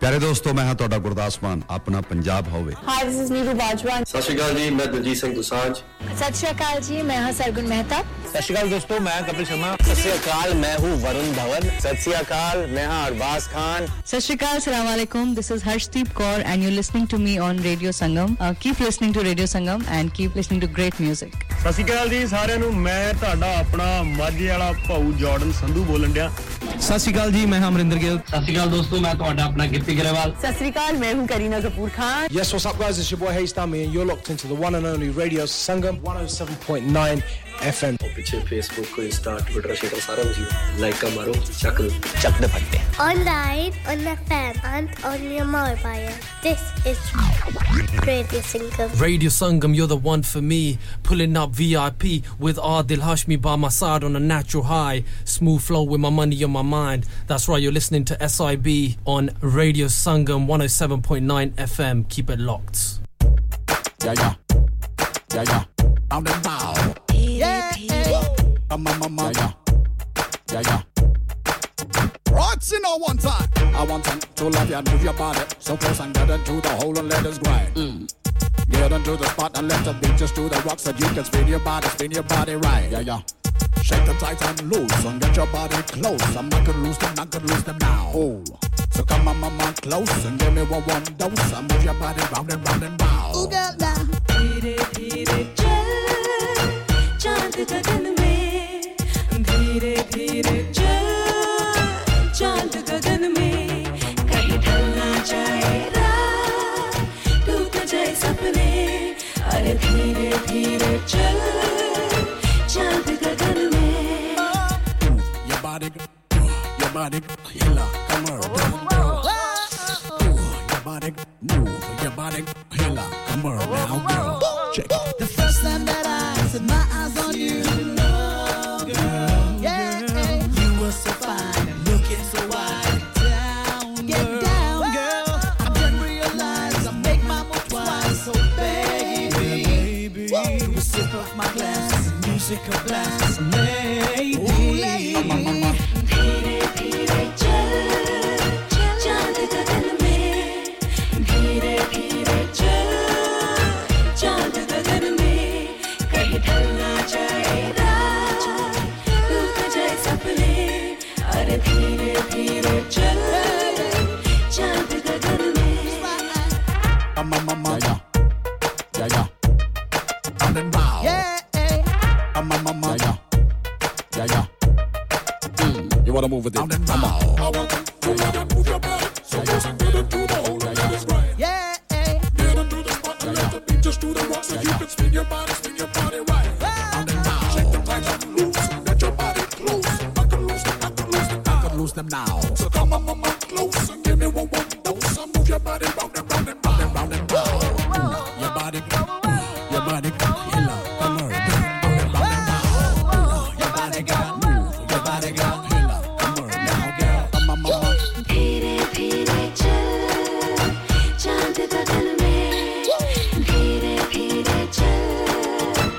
प्यारे दोस्तों मैं हां ਤੁਹਾਡਾ ਗੁਰਦਾਸ ਮਾਨ ਆਪਣਾ ਪੰਜਾਬ ਹੋਵੇ hi this is Neeru Bajwa ਸਤਿ ਸ਼੍ਰੀ ਅਕਾਲ ਜੀ ਮੈਂ ਦਲਜੀਤ ਸਿੰਘ ਦੁਸਾਂਝ ਸਤਿ ਸ਼੍ਰੀ ਅਕਾਲ ਜੀ ਮੈਂ ਹਾਂ ਸਰਗੁਣ ਮਹਿਤਾ ਸਤਿ ਸ਼੍ਰੀ ਅਕਾਲ ਦੋਸਤੋ ਮੈਂ ਕਪਿਲ ਸ਼ਰਮਾ ਸਤਿ ਸ਼੍ਰੀ ਅਕਾਲ ਮੈਂ ਹੂੰ ਵਰੁਣ ਧਵਨ ਸਤਿ ਸ਼੍ਰੀ ਅਕਾਲ ਮੈਂ ਹਾਂ ਅਰਬਾਜ਼ ਖਾਨ ਸਤਿ ਸ਼੍ਰੀ ਅਕਾਲ ਸਲਾਮ ਅਲੈਕੁਮ this is Harshdeep Kaur and you listening to me on radio Sangam keep listening to radio Sangam and keep listening to great music ਸਤਿ ਸ਼੍ਰੀ ਅਕਾਲ ਜੀ ਸਾਰਿਆਂ ਨੂੰ ਮੈਂ ਤੁਹਾਡਾ ਆਪਣਾ ਮਾਝੇ ਵਾਲਾ ਭਾਊ ਜਾਰਡਨ ਸੰਧੂ ਬੋਲਣ ਡਿਆ ਸਤਿ ਸ਼੍ਰੀ ਅਕਾਲ ਜੀ ਮੈਂ ਹਾਂ ਅਮਰਿੰਦਰ ਗਿੱਲ ਸਤਿ ਸ਼੍ਰੀ ਅਕਾਲ ਦੋਸਤੋ ਮੈਂ ਤੁਹਾਡਾ ਆਪਣਾ ਗਿੱਪੀ ਗਰੇਵਾਲ ਸਤਿ ਸ਼੍ਰੀ ਅਕਾਲ ਮੈਂ ਹੂੰ Kareena Kapoor Khan yes what's up guys it's your boy ਹੇਸਟਾਮੀ and you are locked into the one and only radio Sangam one oh seven point nine F M ਪਿੱਛੇ ਫੇਸਬੁੱਕ ਇੰਸਟਾ ਟਵਿੱਟਰ ਸ਼ੇਅਰ ਸਾਰਾ ਕੁਝ ਲਾਈਕਾਂ ਮਾਰੋ ਚੱਕ ਚੱਕ ਦੇ ਫੱਟੇ online on the fan and on your mobile this is Radio Sangam Radio Sangam you're the one for me pulling up V I P with Adil Hashmi by my side on a natural high smooth flow with my money on my mind that's right you're listening to S I B on Radio Sangam one oh seven point nine F M keep it locked yeah yeah yeah yeah I'm the bow yeah I'm my mama yeah yeah, yeah. What's in on one time? I want time to love you and move your body so close and get into the hole and let us grind. Mm. Get into the spot and let the beat just do the rocks so you can spin your body, spin your body right. Yeah, yeah. Shake them tight and loose and get your body close. I'm not gonna lose them, not gonna lose them now. Oh. So come on, mama, close and give me one, one dose and move your body round and round and round. Ooh, girl, now. Dheere, dheere, chal, chand ka din mein. Dheere, dheere, chal. चांद गगन में कहीं ढलना जाएगा टूट जाए सपने अरे धीरे धीरे चल चांद गगन में your body move your body हिला कमर your body move your body हिला कमर now girl check the first time that I set my eyes on you no girl yeah you were so fine So wide down, get girl. down, girl. I didn't realize I make my move twice. So baby, baby, you a sip of my glass, music a blast, maybe. Dheere dheere chal, chaand ka dil mein. Dheere dheere chal, chaand ka dil mein. Kahin dhalna jayega, toot jaye sapne. Are dheere. Dheere chal, chand ka dil mein. Come on, mama, yeah, yeah, yeah. I'm in love. Yeah, come on, mama, yeah, yeah, yeah. Mm, you wanna move with it? I'm in love. I want to move your move your body, so close and get into the hole and get it right. Yeah, get into the spot and let the beat just do the rock so you can spin your body, spin your body right. I'm in love. Shake them tight and loose, let your body close. Lose them now. So come on, mama, close and give me one, one dose. So move your body round and round and round and round and round. Mm, your body, mm, your body, you love the murder. Round and round and round. Your body got move, your body got you love the murder. Now, girl, come on, mama. Dheere dheere chal, chaand ka dil mein. Dheere dheere chal,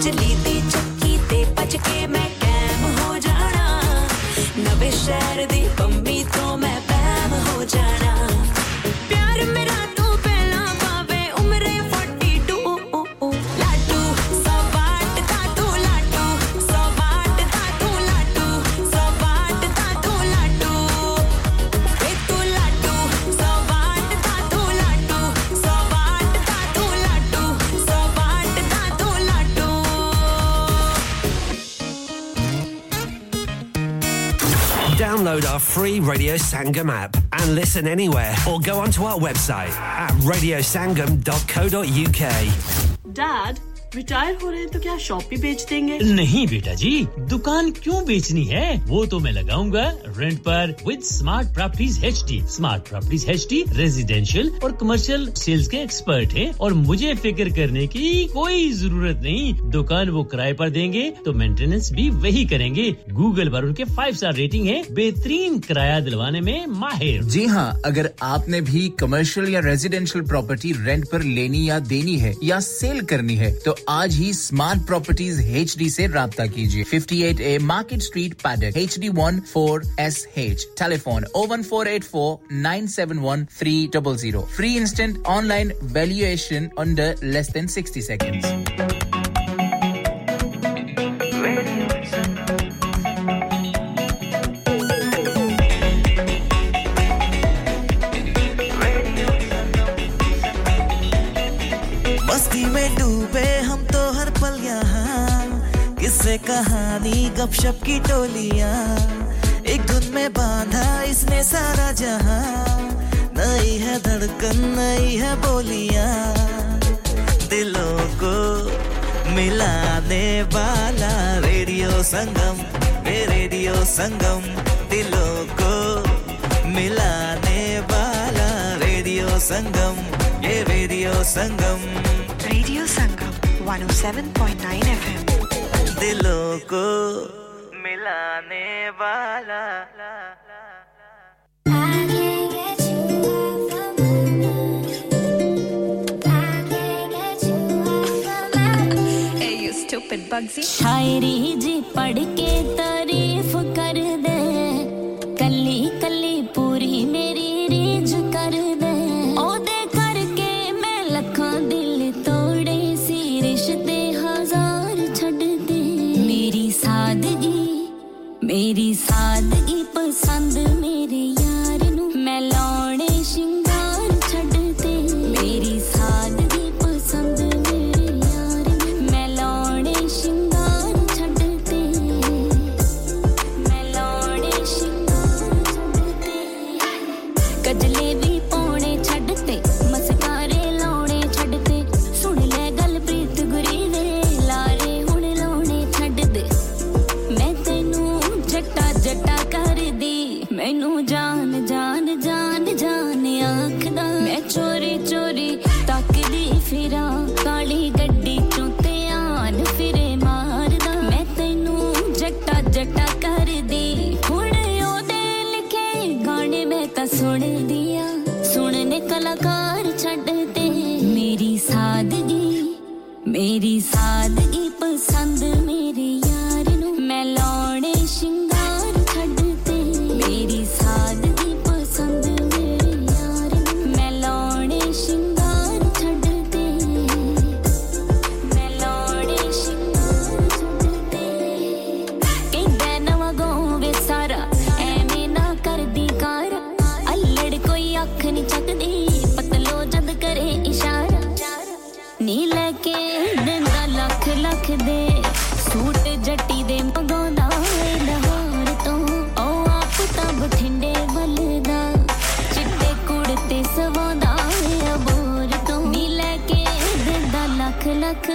बिजली दी चक्की ते बच के मैं cam हो जाना नवे शहर दी बम्बी तो मैं पैम हो जाना प्यार मेरा तू पहला पावे उम्र forty-two लाडू सवाट दा तू लाडू सवाट दा तू लाडू सवाट दा तू लाडू ए तू लाडू सवाट दा तू लाडू सवाट दा तू लाडू सवाट दा तू लाडू Download our free Radio Sangam app and listen anywhere or go onto our website at radio sangam dot co dot u k. Dad, retire ho rahe hain to kya shop bhi bech denge? नहीं बेटा जी, दुकान क्यों बेचनी है? वो तो मैं लगाऊंगा rent पर with Smart Properties H D. Smart Properties H D residential और commercial sales के expert हैं और मुझे फिक्र करने की कोई जरूरत नहीं. दुकान वो किराए पर देंगे तो मेंटेनेंस भी वही करेंगे. Google पर उनके five star रेटिंग है. बेहतरीन किराया दिलवाने में माहिर. जी हां, अगर आपने भी commercial या residential property rent पर लेनी या देनी है या सेल करनी है तो आज ही Smart Properties H D से राब्ता कीजिए. fifty-eight A Market Street, Paddock, H D one four S H. Telephone oh one four eight four nine seven one three zero zero. Free instant online valuation under less than sixty seconds. कहानी गपशप की टोलियां एक धुन में बांधा इसने सारा जहां नई है धड़कन नई है बोलियां दिलों को मिलाने वाला रेडियो संगम ये रेडियो संगम दिलों को मिलाने वाला रेडियो संगम ये radio Sangam radio Sangam one oh seven point nine F M दिलों को मिलाने वाला Hey you stupid Bugsy शायरी जी पढ़ के तारीफ कर दे कली कली पूरी मेरी रीझ कर दे ओदे करके मैं लखों दिल तोड़े सी रिश्ते मेरी सादगी पसंद मेरे यार नू मैं लौड़े श्रृंगार छड़ दे मेरी सादगी पसंद मेरे यार नू मैं लौड़े श्रृंगार छड़ दे मैं लौड़े श्रृंगार छड़ दे कजले भी पौने छड़ दे मस्कारे लौड़े छड़ दे सुन ले गल प्रीत गुरी वे लारे हुण लौड़े छड़ दे मैं तेनू जट्टा जट्टा कर दी मैनू जान जान जान जान आंखदा मैं चोरी चोरी ताकदी फिरा काली गड्डी चूते आन फिरे मारदा मैं तैनू जट्टा जट्टा कर दी हुण ओदे लिखे गाने मैं ता सुन दिया सुनने कलाकार छड़ दे मेरी सादगी मेरी सादगी पसंद मेरे यार नू मैं लौड़े श्रृंगार छड़ दे मेरी सादगी पसंद मेरे यार मैं लौड़े श्रृंगार छड़ दे मैं लौड़े श्रृंगार छड़ दे कहंदा नवा गोवे सारा ऐवें ना कर दी कार अल्लड़ कोई अख नहीं चकदी पतलो जद करे इशारा नी लेके देंदा लख लख दे सूट जट्टी दे मंगोंदा लाहौर तो ओ आप ता बठिंडे वलदा चिट्टे कुड़ते सवोंदा अबोर तो नी लेके देंदा लख लख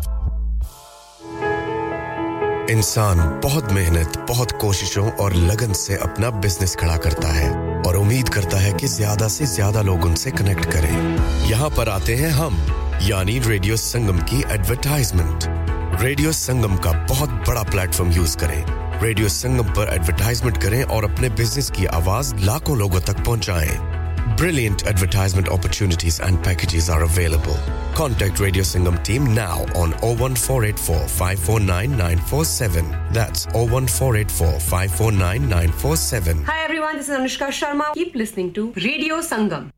इंसान बहुत मेहनत, बहुत कोशिशों और लगन से अपना बिजनेस खड़ा करता है और उम्मीद करता है कि ज्यादा से ज्यादा लोग उनसे कनेक्ट करें। यहाँ पर आते हैं हम, यानी रेडियो संगम की एडवर्टाइजमेंट। रेडियो संगम का बहुत बड़ा प्लेटफॉर्म यूज करें। रेडियो संगम पर एडवर्टाइजमेंट करें और अपने बिजनेस की आवाज लाखों लोगों तक पहुंचाएं। Brilliant advertisement opportunities and packages are available. Contact Radio Sangam team now on oh one four eight four, five four nine, nine four seven. That's oh one four eight four, five four nine, nine four seven. Hi everyone, this is Anushka Sharma. Keep listening to Radio Sangam.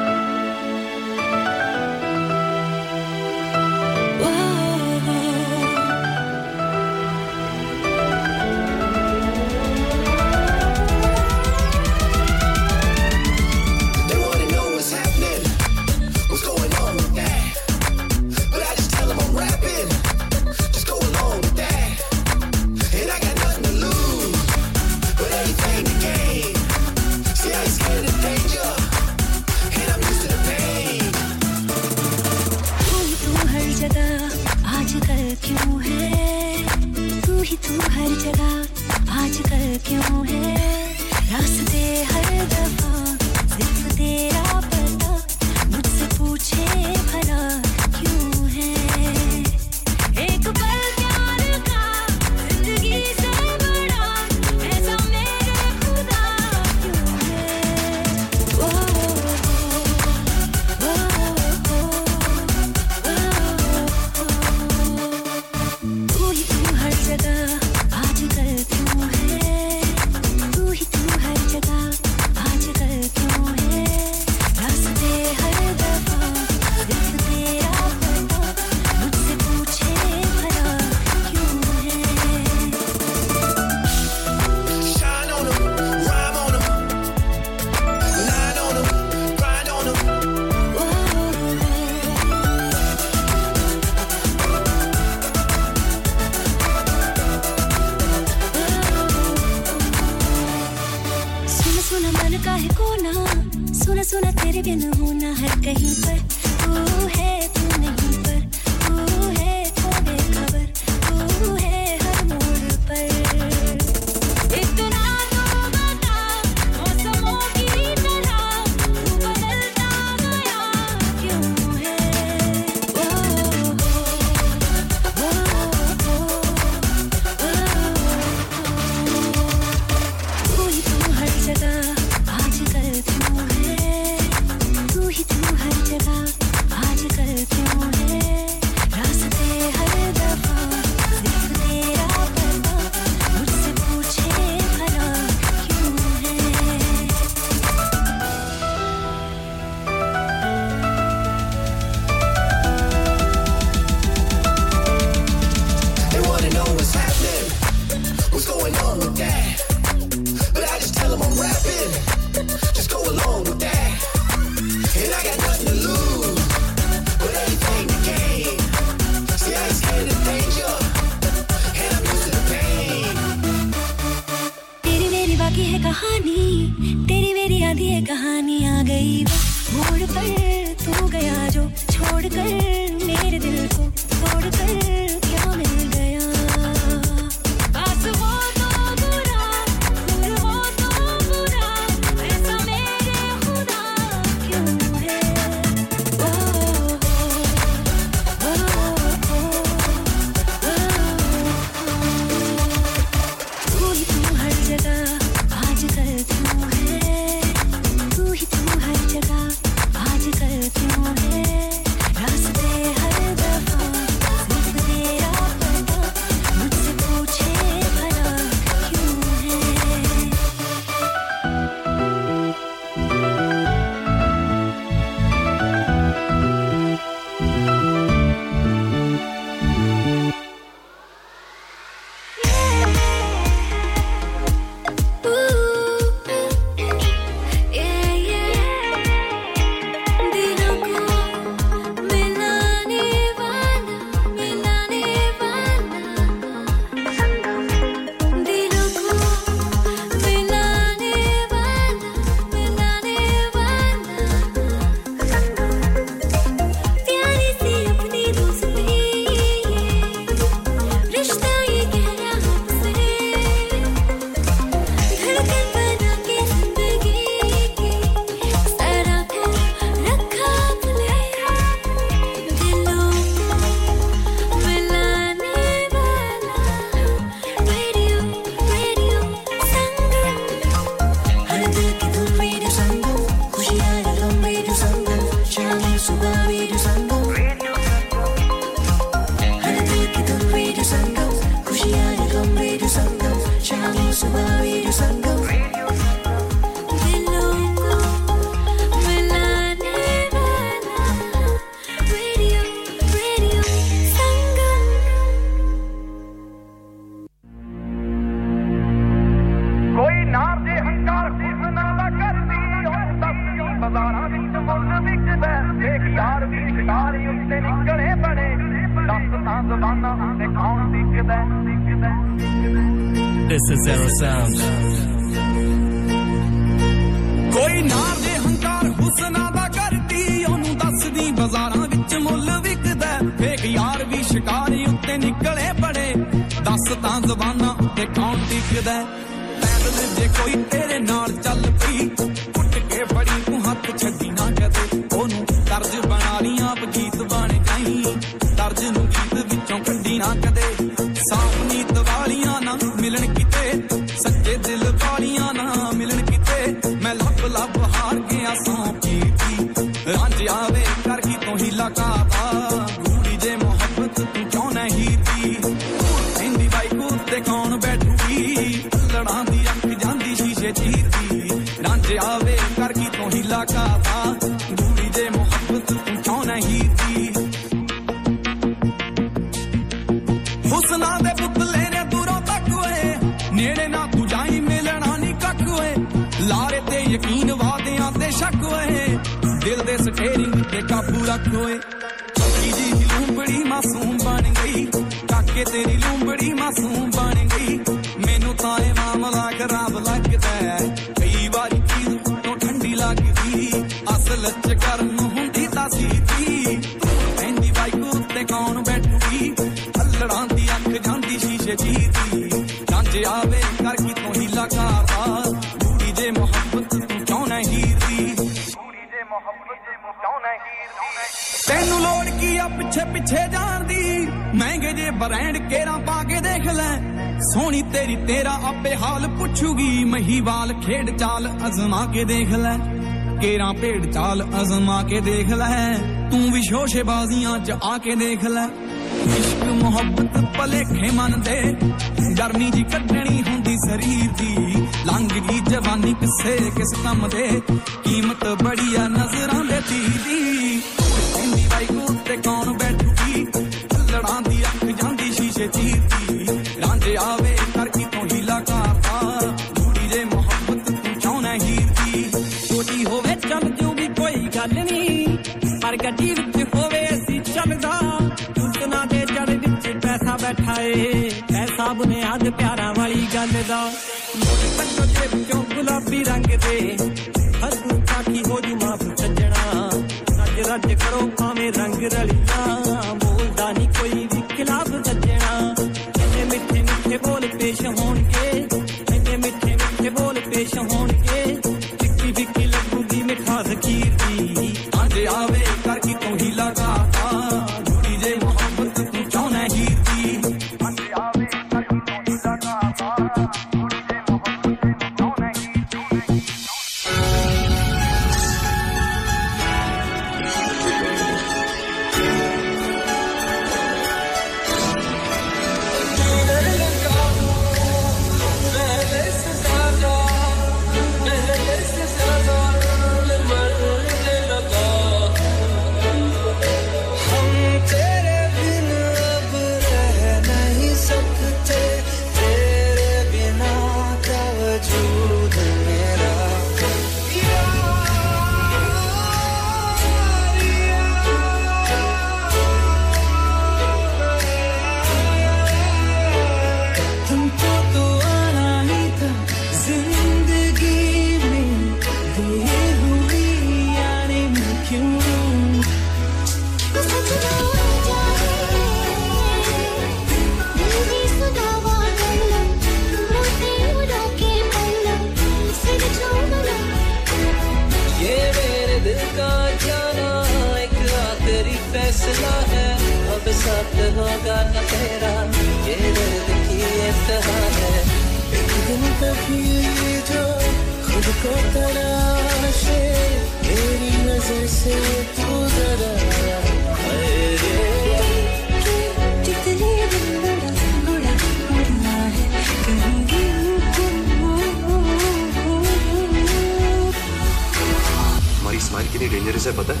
तेरे से पता है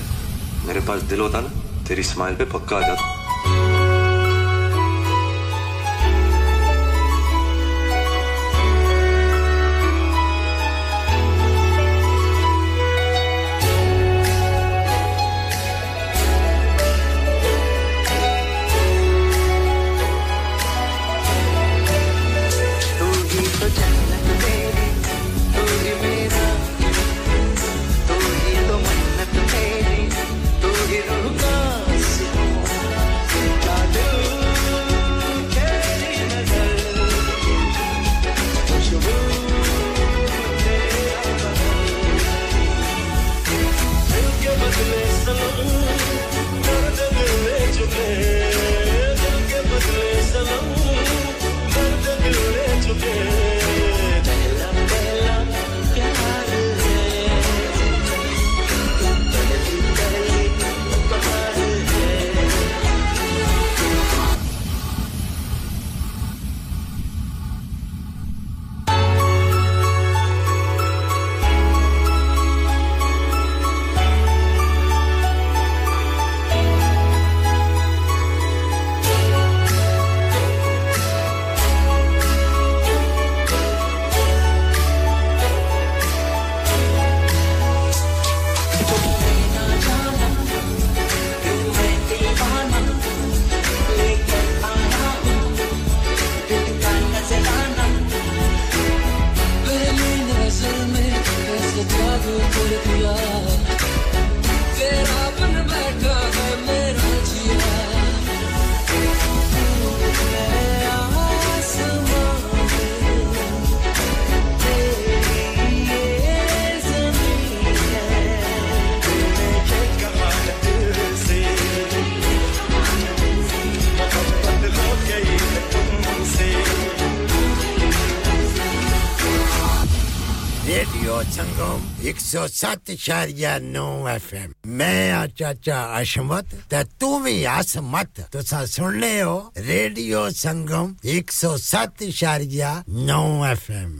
मेरे पास दिल होता ना तेरी smile पे पक्का आ जाता one oh seven point nine F M मैं आचाचा आशमत ते तुम ही आसमत तो सा सुन ले हो radio Sangam one oh seven point nine F M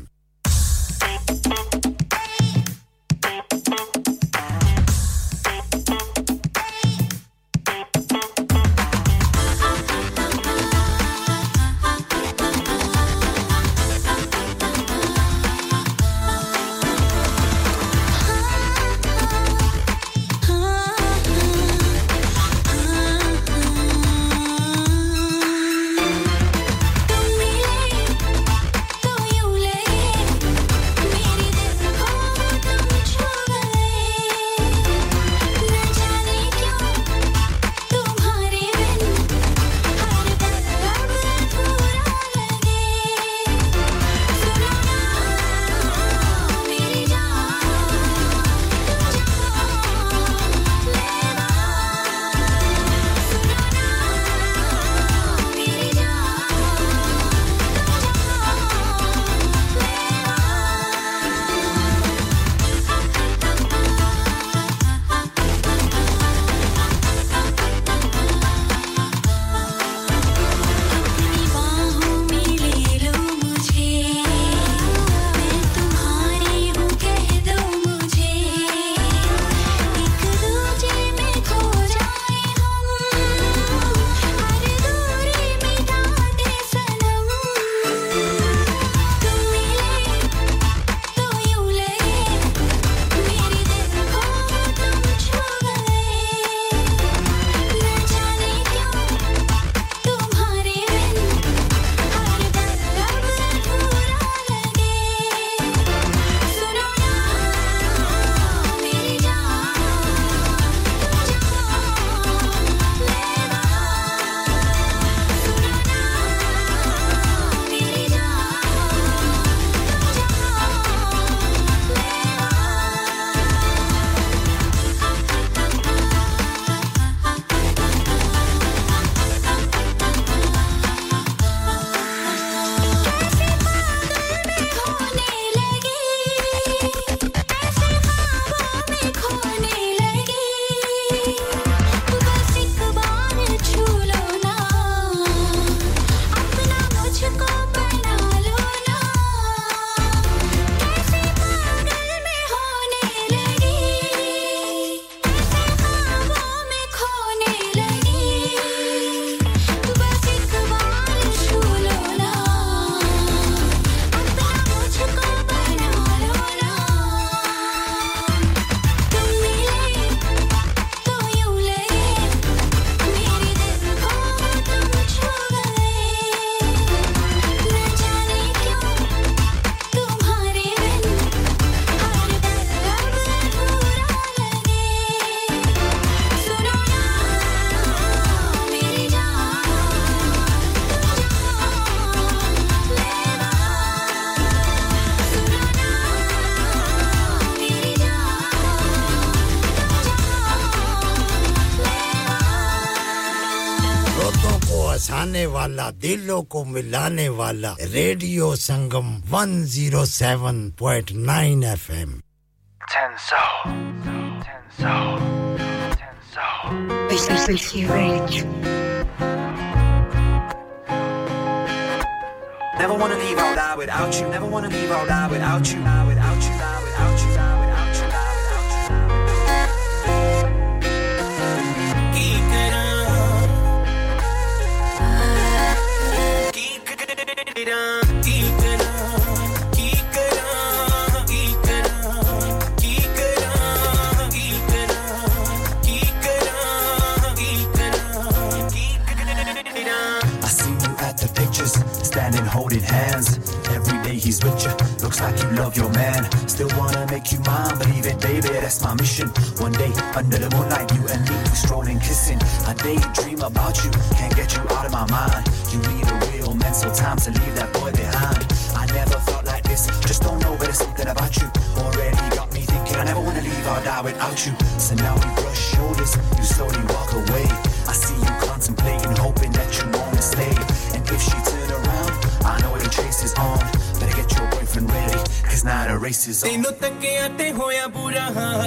मिलाने वाला दिलों को मिलाने वाला radio Sangam one oh seven point nine F M Tenso Tenso Tenso Never wanna leave or die without you Never wanna leave or die without you Without you, without you, without you, without you, without you Done. Standing holding hands Every day he's with you Looks like you love your man Still wanna make you mine Believe it baby, that's my mission One day, under the moonlight You and me, strolling, kissing I daydream about you Can't get you out of my mind You need a real man So time to leave that boy behind I never felt like this Just don't know but there's something about you Already got me thinking I never wanna leave or die without you So now we brush shoulders You slowly walk away I see you contemplating Hoping that you wanna stay And if she turn around I know the chase is on Better get your boyfriend ready Cause now the race is on Tino tak ke aate ho ya bura haal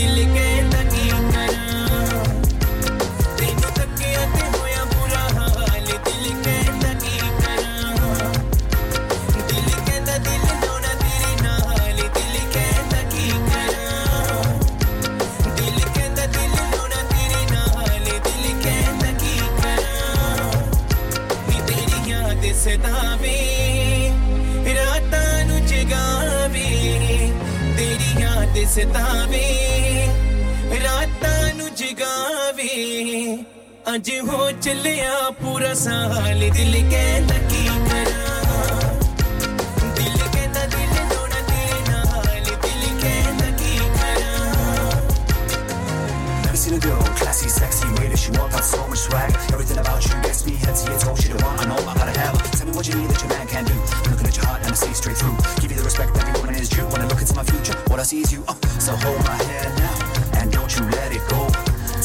dil kehta ki kara Tino tak ke aate ho ya bura haal dil kehta ki kara Dil kehta dil dona tere naal dil kehta ki kara Dil kehta dil dona tere naal dil kehta ki kara Ni teri yaad se da setaave raatan nu jagaave aaj ho chaliya pura saal dil kehta ki kara dil kehta dil dona tere naal dil kehta ki kara never seen a girl classy sexy way that she walk got so much swag everything about you gets me heads it's all she don't want I know I gotta have her tell me what you need that your man can't do I'm looking at your heart and I see straight through give you the respect every woman is due when I look into my future What I see is you up, so hold my hand now And don't you let it go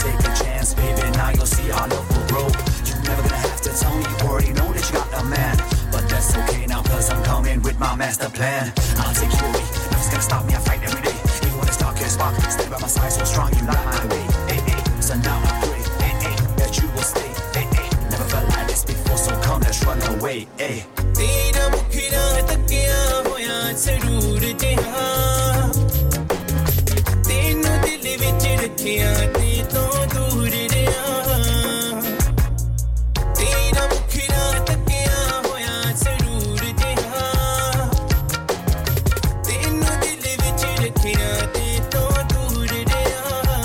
Take a chance, baby, now you'll see our love will grow You're never gonna have to tell me You already know that you got a man But that's okay now, cause I'm coming with my master plan I'll take you away, nothing's gonna stop me I fight every day, even when it's dark and spark Stay by my side so strong, you light my way hey, hey. So now I pray, hey, hey, that you will stay hey, hey. Never felt like this before, so come, let's run away hey. Tera mukhi raat takya hoya zaroor jahan tenu dil vich rakhiya te to dur reha tera mukhi raat takya hoya zaroor jahan tenu dil vich rakhiya te to dur reha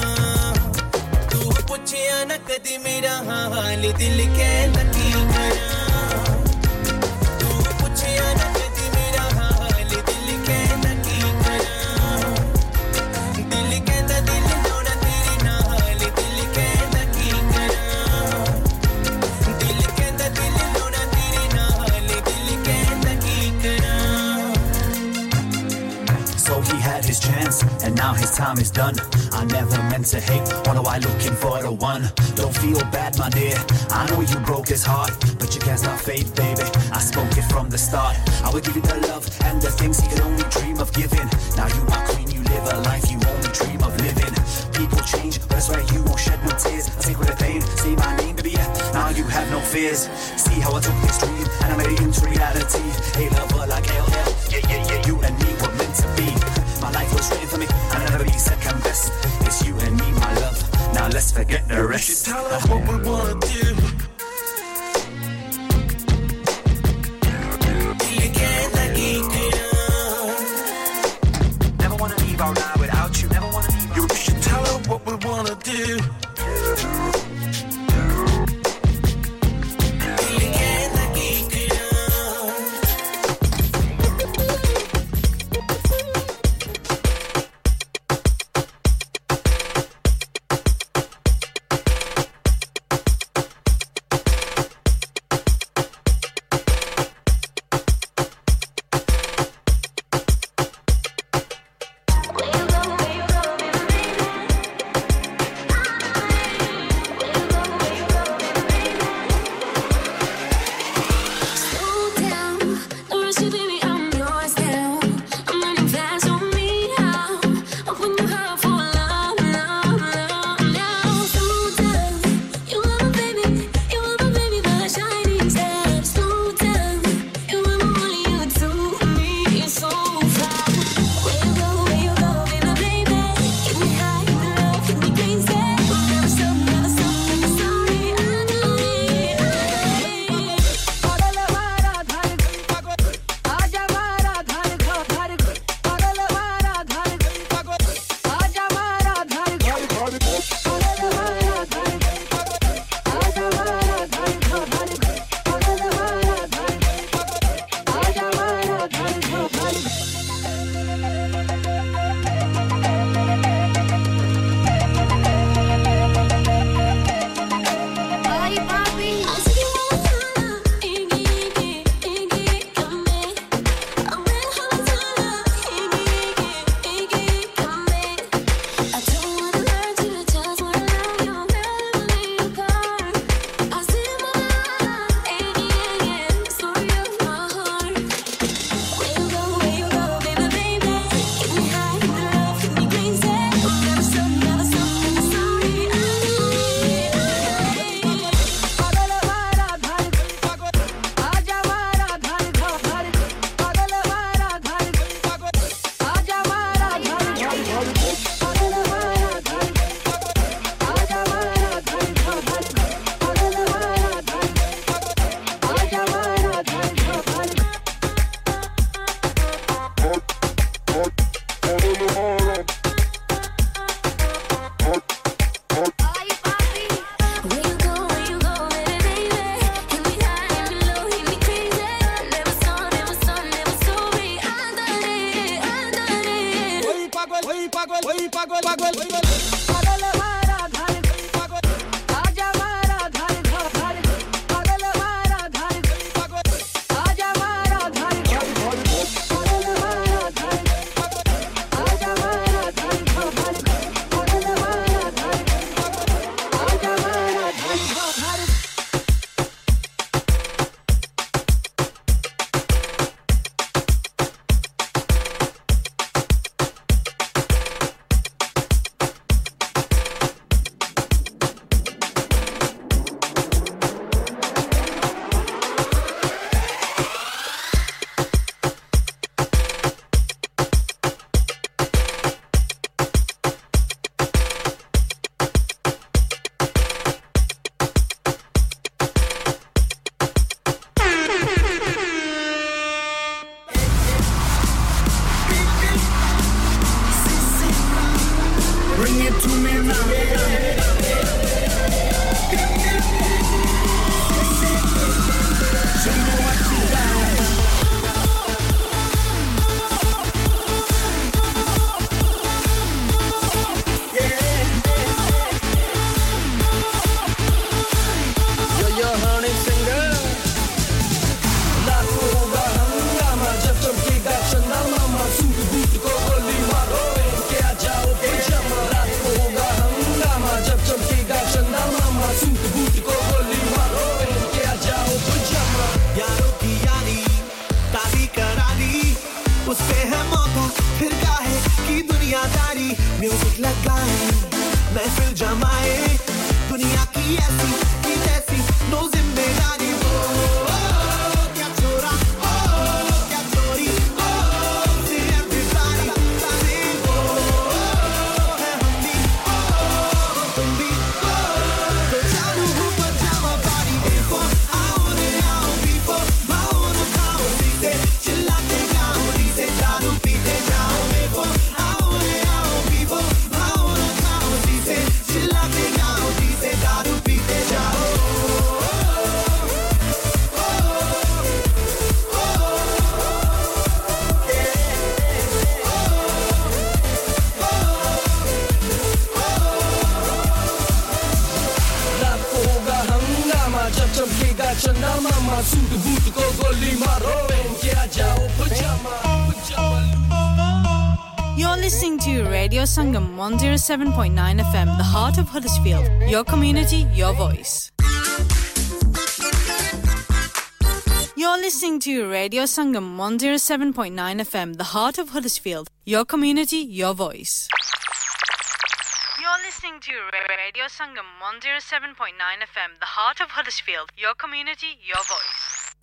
tu puchya na kadi mera haal dil kehta ki kara And now his time is done I never meant to hate Why do I looking for the one Don't feel bad my dear I know you broke his heart But you can't stop faith baby I spoke it from the start I will give you the love And the things he could only dream of giving Now you are queen You live a life you only dream of living People change But I swear you won't shed no tears I take with the pain Say my name baby yeah. Now you have no fears See how I took this dream And I made it into reality Hey lover like L L Yeah yeah yeah You and me were meant to be My life was written for me, and I'll never be second best It's you and me, my love, now let's forget the rest You should tell us what we wanna do Never wanna leave our ride without you Never wanna leave our ride You should tell us what we wanna do Sangam one oh seven point nine F M, the heart of Huddersfield. Your community, your voice. You're listening to Radio Sangam one oh seven point nine F M, the heart of Huddersfield. Your community, your voice. You're listening to Radio Sangam one oh seven point nine F M, the heart of Huddersfield. Your community, your voice.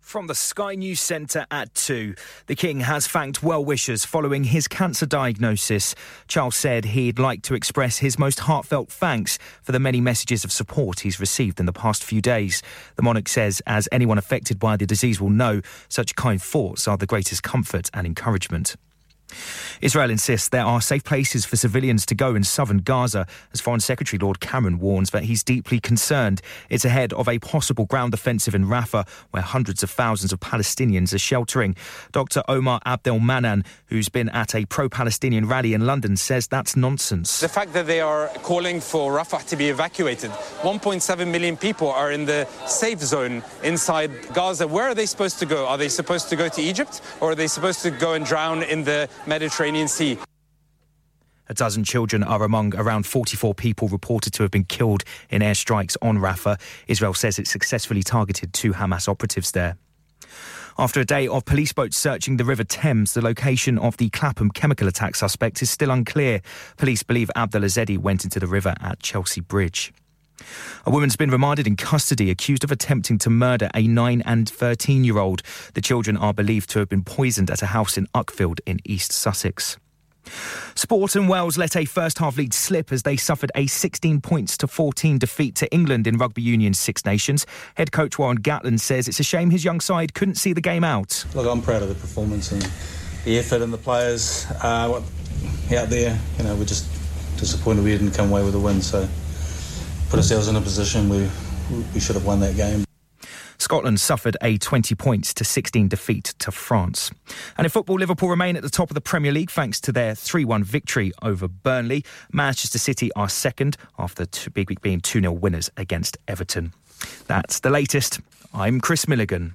From the Sky News Centre at two. The King has thanked well-wishers following his cancer diagnosis. Charles said he'd like to express his most heartfelt thanks for the many messages of support he's received in the past few days. The monarch says, as anyone affected by the disease will know, such kind thoughts are the greatest comfort and encouragement. Israel insists there are safe places for civilians to go in southern Gaza, as Foreign Secretary Lord Cameron warns that he's deeply concerned. It's ahead of a possible ground offensive in Rafah, where hundreds of thousands of Palestinians are sheltering. Dr Omar Abdel Manan, who's been at a pro-Palestinian rally in London, says that's nonsense. The fact that they are calling for Rafah to be evacuated, one point seven million people are in the safe zone inside Gaza. Where are they supposed to go? Are they supposed to go to Egypt, or are they supposed to go and drown in the Mediterranean Sea? A dozen children are among around forty-four people reported to have been killed in airstrikes on Rafah. Israel says it successfully targeted two Hamas operatives there. After a day of police boats searching the River Thames, the location of the Clapham chemical attack suspect is still unclear. Police believe Abdul Ezedi went into the river at Chelsea Bridge. A woman's been remanded in custody, accused of attempting to murder a nine and thirteen-year-old. The children are believed to have been poisoned at a house in Uckfield in East Sussex. Sport and Wales let a first-half lead slip as they suffered a sixteen points to fourteen defeat to England in Rugby Union's Six Nations. Head coach Warren Gatland says it's a shame his young side couldn't see the game out. Look, I'm proud of the performance and the effort and the players uh, out there. You know, we're just disappointed we didn't come away with a win, so put ourselves in a position where we should have won that game. Scotland suffered a twenty points to sixteen defeat to France. And in football, Liverpool remain at the top of the Premier League thanks to their three one victory over Burnley. Manchester City are second after being two nil winners against Everton. That's the latest. I'm Chris Milligan.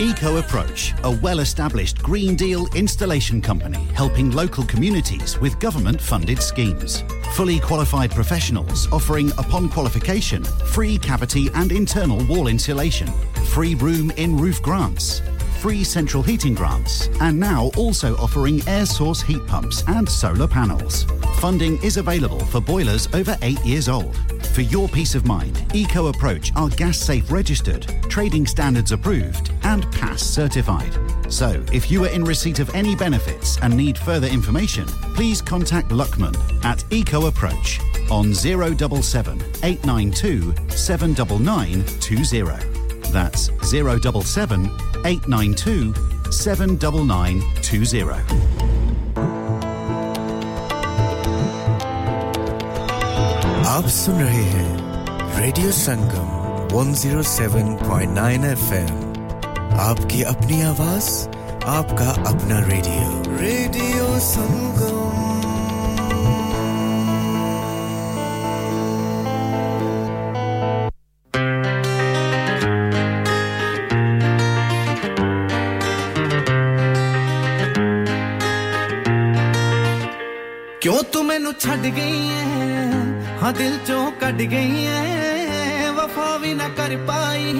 Eco Approach, a well-established Green Deal installation company helping local communities with government-funded schemes. Fully qualified professionals offering, upon qualification, free cavity and internal wall insulation, free room in roof grants, free central heating grants, and now also offering air source heat pumps and solar panels. Funding is available for boilers over eight years old. For your peace of mind, Eco Approach are gas safe registered, trading standards approved and P A S certified. So if you are in receipt of any benefits and need further information, please contact Luckman at Eco Approach on zero seven seven, eight nine two, seven nine nine two zero. That's zero seven seven, eight nine two, seven nine nine two zero. आप सुन रहे हैं radio Sangam one oh seven point nine F M आपकी अपनी आवाज आपका अपना radio radio संगम क्यों तू मेनू छड़ गई है हां दिल चों कट गई है वफा भी ना कर पाई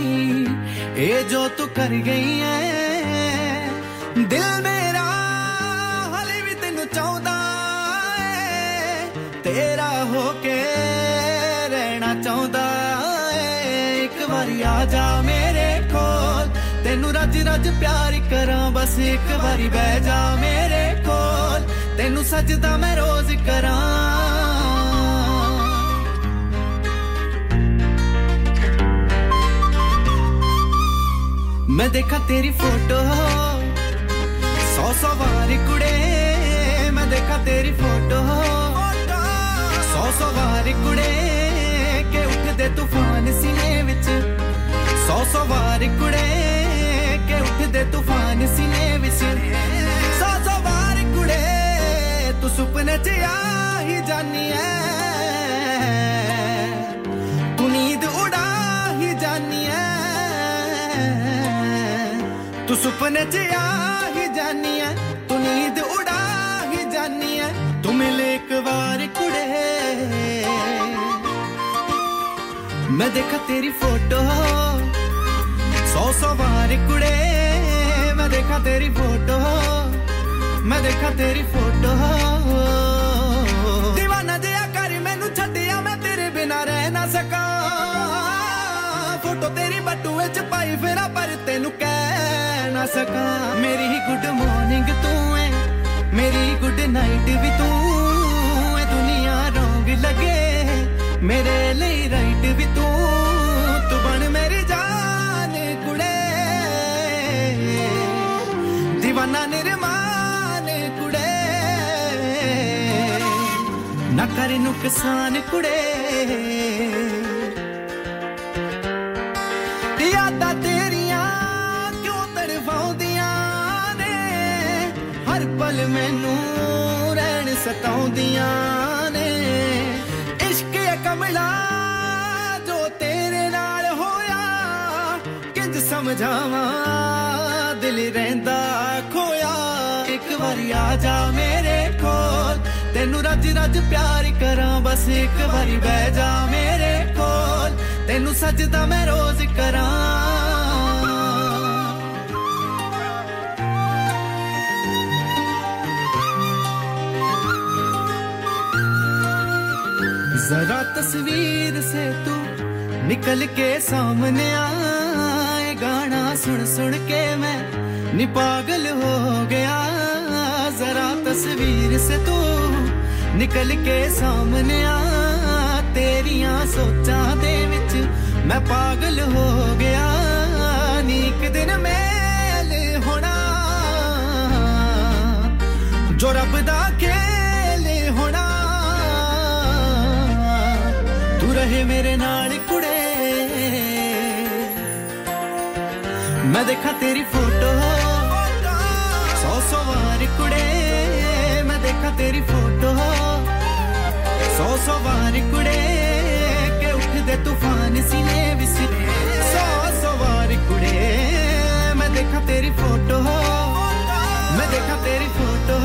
ए जो तू कर गई है दिल मेरा हाले भी तेनू चाहदा है तेरा होके रहना चाहदा है एक बारी आ जा मेरे कोल तेनू रज रज प्यार करां बस एक बारी बैठ जा मेरे कोल तेनू सजदा मैं रोज करां मैं देखा तेरी फोटो सौ सौ बार कुड़े मैं देखा तेरी फोटो सौ सौ बार कुड़े के उठदे तूफान सीने विच सौ सौ बार कुड़े के उठदे तूफान सीने विच सौ सौ बार कुड़े तू सुपने च आ ही जानी है तू नींद उड़ा ही जानी है तू सुपने च आ ही जानी है तू नींद उड़ा ही जानी है तू मिले एक बार कुड़े मैं देखा तेरी फोटो सौ सौ बार कुड़े मैं देखा तेरी फोटो मैं देखा तेरी फोटो दीवाना जिया कर मैनू छड्डिया मैं तेरे बिना रह ना सका फोटो तेरी बटुए च पाई फिरा पर तेनू कह ना सका मेरी ही गुड मॉर्निंग तू है मेरी गुड नाइट भी तू है दुनिया रंग लगे मेरे लिए राइट भी तू तू बन मेरी जान कुड़े दीवाना निर्मा ना करे नुकसान कुड़े यादा तेरियां क्यों तड़फाउंदियां ने हर पल मैनू रहन सताउंदियां ने इश्क ए कमला जो तेरे नाल होया किंज समझावां दिल रहंदा खोया एक बारी आ जा मेरे कोल तेनू रज रज प्यार करां बस एक बारी बैठ जा मेरे कोल तेनू सजदा मैं रोज करां जरा तस्वीर से तू निकल के सामने आए गाना सुन सुन के मैं नि पागल हो गया जरा तस्वीर से तू निकल के सामने आ तेरी सोचां दे विच मैं पागल हो गया नी इक दिन मेल होना जो रब दा खेल होना तू रहे मेरे नाल कुड़े मैं देखा तेरी फोटो सौ सौ बार कुड़े देखा तेरी फोटो सौ सौ बार कुड़े के उठदे तूफान सीने विच सौ सौ बार कुड़े मैं देखा तेरी फोटो मैं देखा तेरी फोटो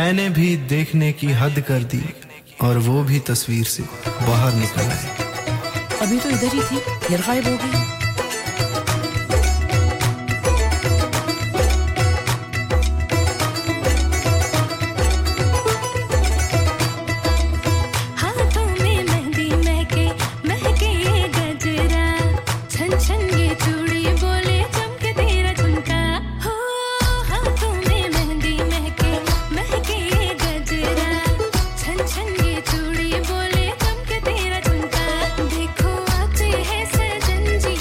मैंने भी देखने की हद कर दी और वो भी तस्वीर से बाहर निकल आई अभी तो इधर ही थी फिर गायब हो गई G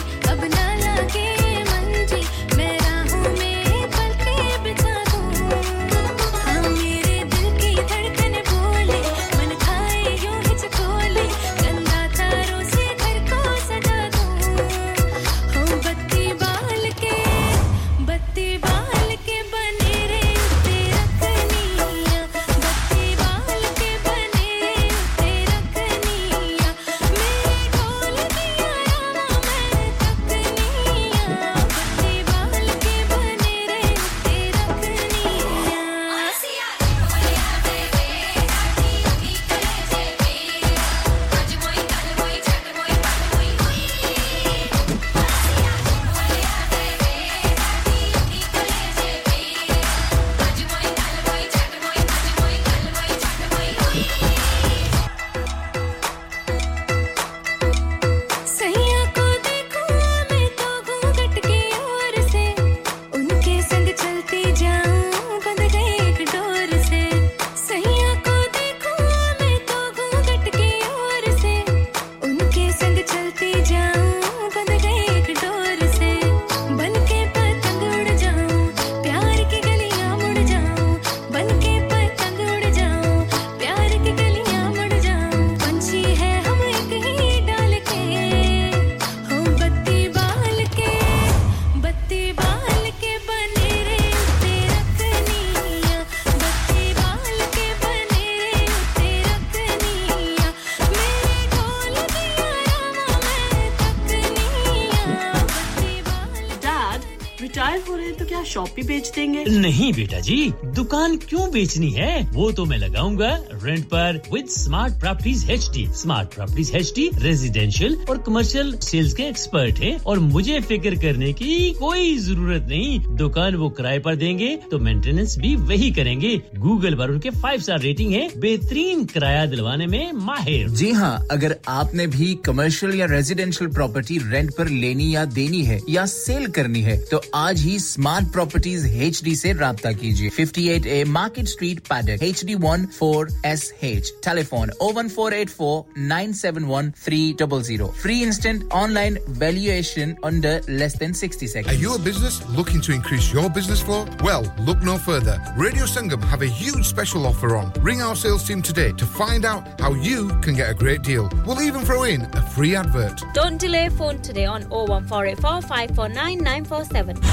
शॉप भी बेच देंगे नहीं बेटा जी दुकान क्यों बेचनी है वो तो मैं लगाऊंगा रेंट पर with smart properties HD smart properties HD residential और कमर्शियल सेल्स के एक्सपर्ट हैं और मुझे फिक्र करने की कोई जरूरत नहीं दुकान वो किराए पर देंगे तो मेंटेनेंस भी वही करेंगे गूगल पर उनके five स्टार रेटिंग है बेहतरीन किराया दिलवाने में माहिर जी हां अगर आपने भी कमर्शियल या रेजिडेंशियल प्रॉपर्टी रेंट पर लेनी या देनी है या सेल करनी है तो आज ही स्मार्ट प्रॉपर्टीज एचडी से राब्ता कीजिए fifty-eight A Market Street Paddock H D one four S H telephone oh one four eight four nine seven one three zero zero free instant online valuation under less than sixty seconds. Are you a business looking to increase your business flow? Well, look no further. Radio Sangam have a huge special offer on. Ring our sales team today to find out how you can get a great deal. We'll even throw in a free advert. Don't delay phone today on oh one four eight four five four nine nine four seven.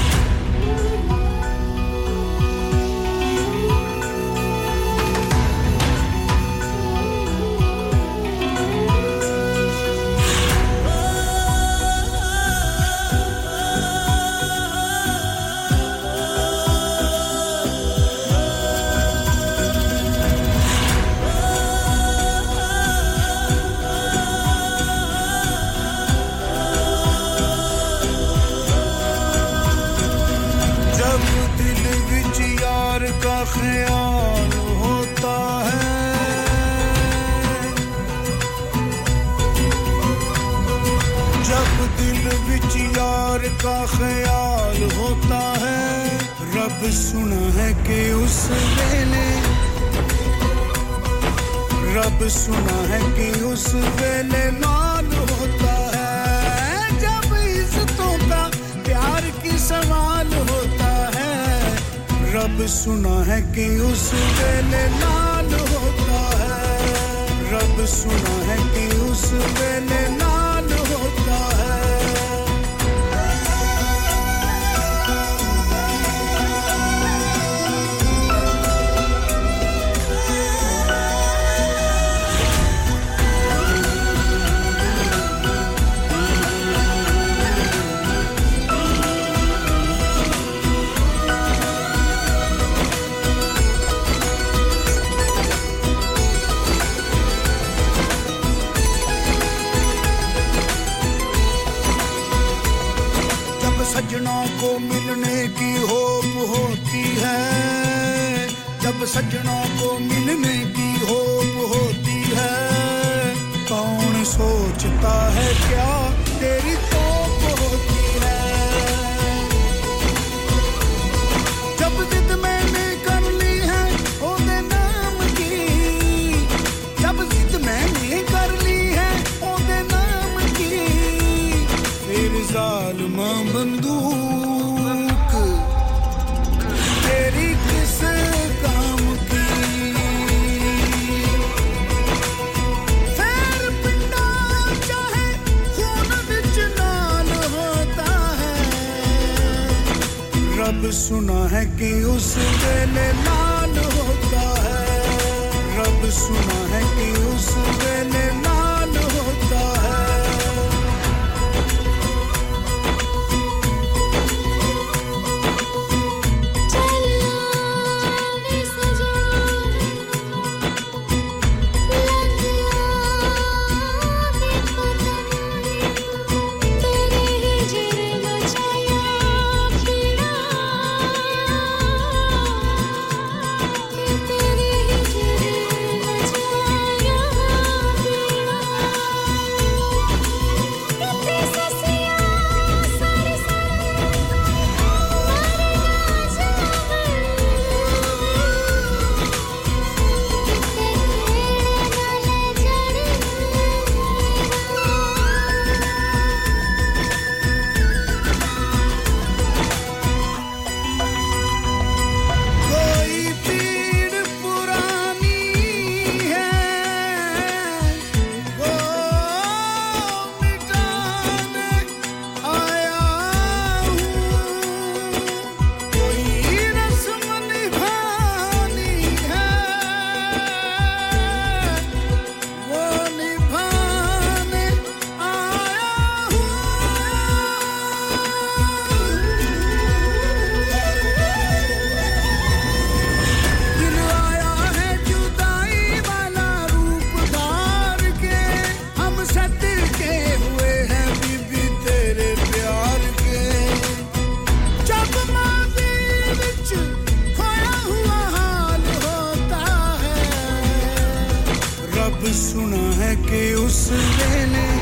सुना है कि उसने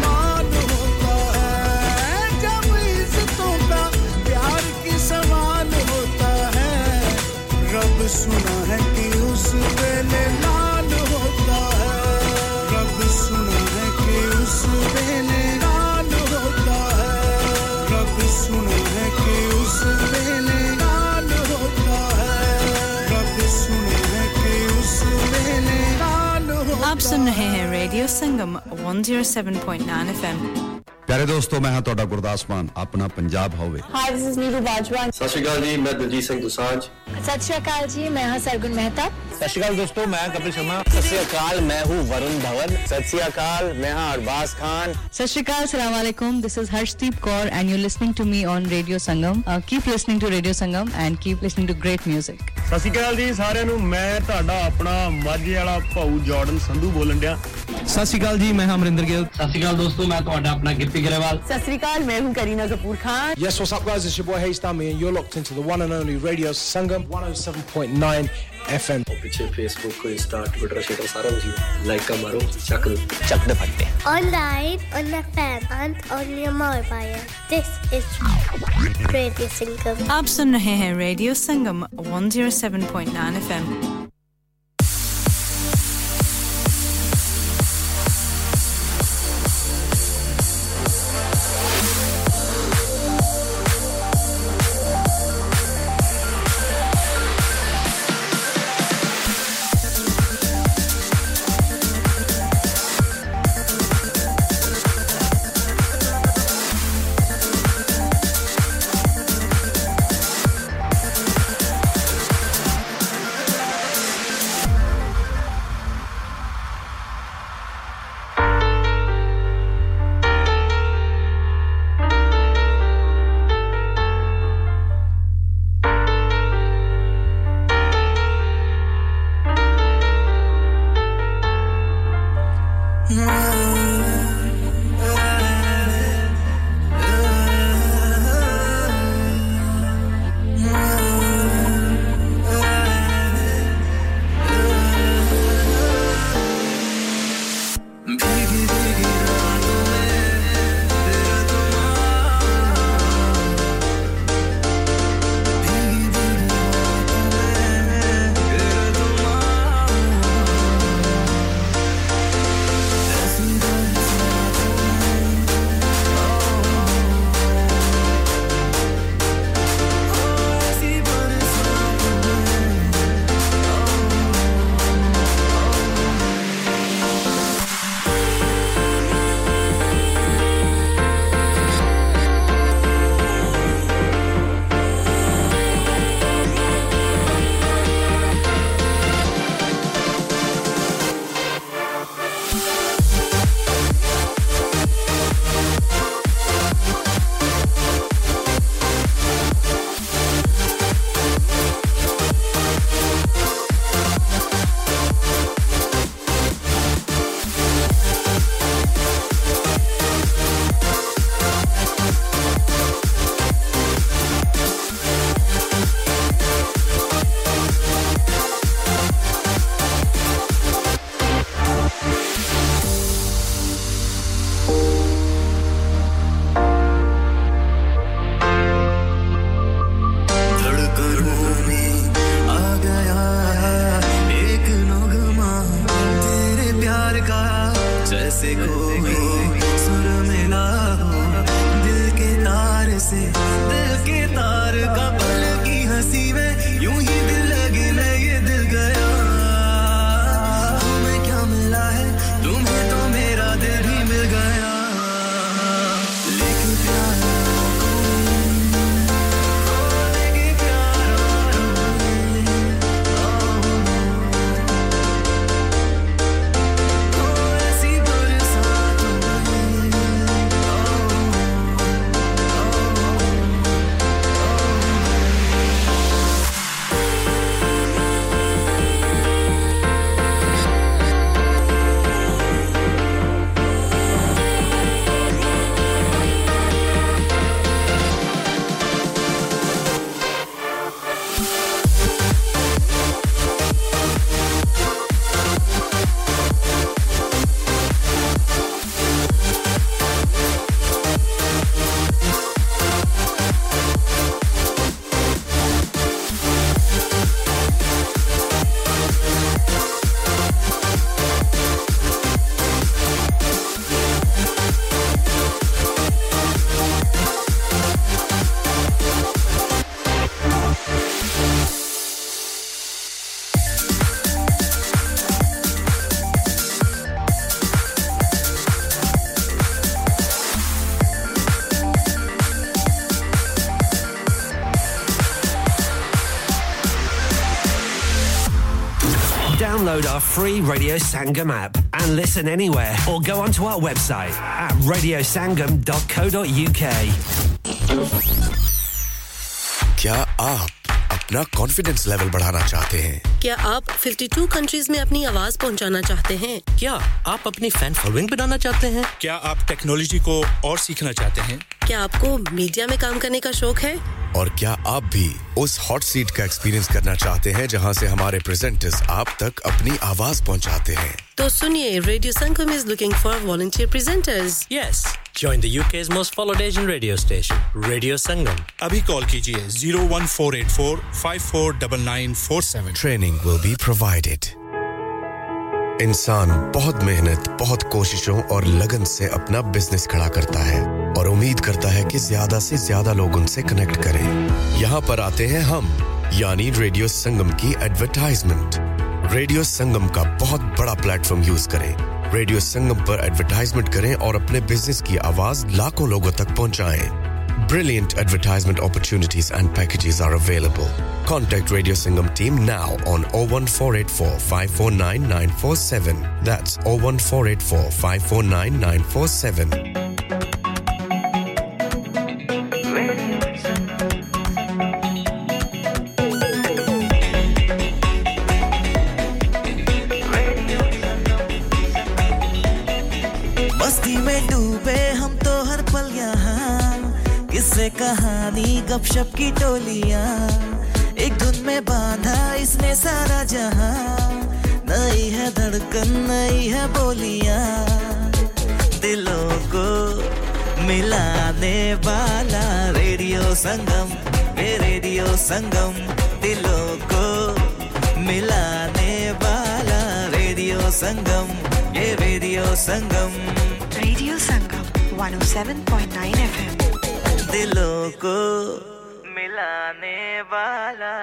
मान होता है जब इज्जतों का प्यार की सवाल होता है रब सुना है कि उसने मान होता है रब सुना है कि उसने मान होता है रब सुना है कि उसने मान होता है रब सुना है कि उसने आप सुन रहे हैं radio Sangam one oh seven point nine F M प्यारे दोस्तों मैं हां ਤੁਹਾਡਾ ਗੁਰਦਾਸ ਮਾਨ ਆਪਣਾ ਪੰਜਾਬ ਹੋਵੇ hi this is Neeru Bajwa ਸਤਿ ਸ਼੍ਰੀ ਅਕਾਲ ਜੀ ਮੈਂ ਦਲਜੀਤ ਸਿੰਘ ਦੁਸਾਂਝ ਸਤਿ ਸ਼੍ਰੀ ਅਕਾਲ ਜੀ ਮੈਂ ਹਾਂ ਸਰਗੁਣ ਮਹਿਤਾ ਸਤਿ ਸ਼੍ਰੀ ਅਕਾਲ ਦੋਸਤੋ ਮੈਂ ਕਪਿਲ ਸ਼ਰਮਾ ਸਤਿ ਸ਼੍ਰੀ ਅਕਾਲ ਮੈਂ ਹੂੰ ਵਰੁਣ ਧਵਨ ਸਤਿ ਸ਼੍ਰੀ ਅਕਾਲ ਮੈਂ ਹਾਂ ਅਰਬਾਜ਼ ਖਾਨ ਸਤਿ ਸ਼੍ਰੀ ਅਕਾਲ ਸਲਾਮ ਅਲੈਕੁਮ this is Harshdeep Kaur and you listening to me on radio Sangam keep listening to radio Sangam and keep listening to great music ਸਤਿ ਸ਼੍ਰੀ ਅਕਾਲ ਜੀ ਸਾਰਿਆਂ ਨੂੰ ਮੈਂ ਤੁਹਾਡਾ ਆਪਣਾ ਮਾਝੇ ਵਾਲਾ ਭਾਊ ਜਾਰਡਨ ਸੰਧੂ ਬੋਲਣ ਡਿਆ ਸਤਿ ਸ਼੍ਰੀ ਅਕਾਲ ਜੀ ਮੈਂ ਅਮਰਿੰਦਰ ਗਿੱਲ ਸਤਿ ਸ਼੍ਰੀ ਅਕਾਲ ਦੋਸਤੋ ਮੈਂ ਤੁਹਾਡਾ ਆਪਣਾ ਗਿੱਪੀ ਗਰੇਵਾਲ ਸਤਿ ਸ਼੍ਰੀ ਅਕਾਲ ਮੈਂ ਹੂੰ Kareena Kapoor Khan yes what's up guys it's your boy ਹੇਸਟਾਮੀ and you are locked into the one and only radio Sangam one oh seven point nine F M ਪਿੱਛੇ ਫੇਸਬੁੱਕ ਇੰਸਟਾ ਟਵਿੱਟਰ ਸ਼ੇਅਰ ਸਾਰਾ ਕੁਝ ਲਾਈਕਾਂ ਮਾਰੋ ਚੱਕ ਚੱਕ ਦੇ ਫੱਟੇ online on the fan and on your mobile this is radio Sangam ਆਪ ਸੁਣ ਰਹੇ ਹੈ radio Sangam one oh seven point nine F M download our free Radio Sangam app and listen anywhere, or go onto our website at radio sangam dot co dot u k. क्या आप अपना confidence level बढ़ाना चाहते हैं? क्या आप fifty-two countries में अपनी आवाज पहुंचाना चाहते हैं? क्या आप अपनी फैन फॉलोइंग बनाना चाहते हैं? क्या आप टेक्नोलॉजी को और सीखना चाहते हैं? क्या आपको मीडिया में काम करने का शौक है? और क्या आप भी उस हॉट सीट का एक्सपीरियंस करना चाहते हैं जहां से हमारे प्रेजेंटर्स आप तक अपनी आवाज पहुंचाते हैं? तो सुनिए, radio Sangam is looking for volunteer presenters. Yes, join the U K's most followed Asian radio station, Radio Sangam. Abhi call kijiye zero one four eight four five four nine nine four seven. Training will be provided. इंसान बहुत मेहनत, बहुत कोशिशों और लगन से अपना business खड़ा करता है और उम्मीद करता है कि ज्यादा से ज्यादा लोग उनसे कनेक्ट करें। यहाँ पर आते हैं हम, यानी रेडियो संगम की एडवर्टाइजमेंट। रेडियो संगम का बहुत बड़ा प्लेटफॉर्म यूज करें। रेडियो संगम पर एडवर्टाइजमेंट करें और अपने बिजनेस की आवाज लाखों लोगों तक पहुंचाएं। Brilliant advertisement opportunities and packages are available. Contact Radio Sangam team now on zero one four eight four five four nine nine four seven. That's zero one four eight four five four nine nine four seven. कहानी गपशप की टोलियां एक धुन में बांधा इसने सारा जहां नई है धड़कन नई है बोलियां दिलों को मिलाने वाला रेडियो संगम ये रेडियो संगम दिलों को मिलाने वाला रेडियो संगम ये radio Sangam radio Sangam one oh seven point nine F M दिलों को मिलाने वाला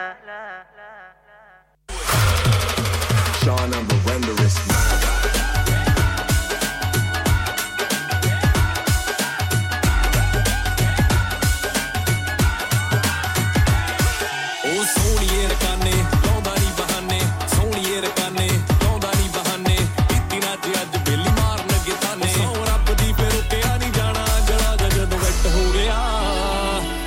Sean on the renderous Oh सोनिए रकाने लाउंदा नहीं बहाने सोनिए रकाने लाउंदा नहीं बहाने इतनी रात आज बेली मारन गिताने सौ रब दी पे रुकिया नहीं जाना जड़ा जद वेट हो गया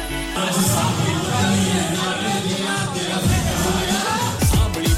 सांबली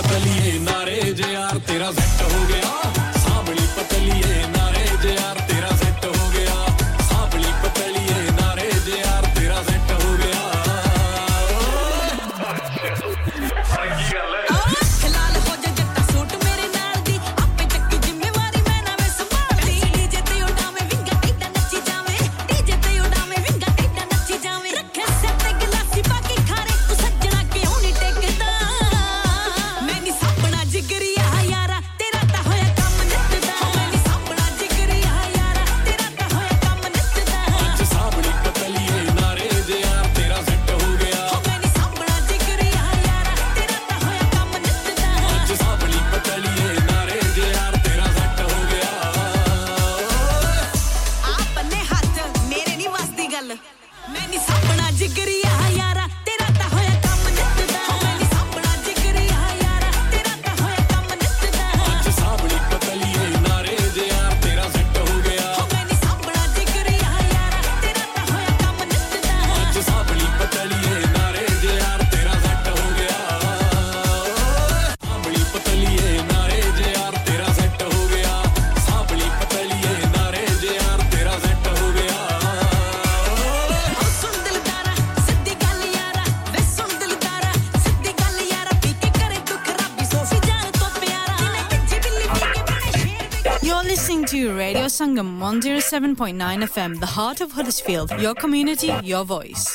पतली है नारे जे यार तेरा सेट हो गया सांबली पतली है नारे जे यार तेरा सेट हो गया सांबली पतली है नारे जे यार तेरा सेट हो गया खलाल हो जा जट्टा सूट मेरे नाल दी आपे चक्की जिम्मेवारी मैं ना वे संभाली डीजे ते उड़ावे विंगा टेडा नची जावे डीजे ते उड़ावे विंगा टेडा नची जावे रखे सेट ते गिलासी बाकी खारे तू सजना क्यों नहीं टेकदा Giriya yaara tera ta hoya kam listening to Radio Sangam one oh seven point nine F M, the heart of Huddersfield, your community, your voice.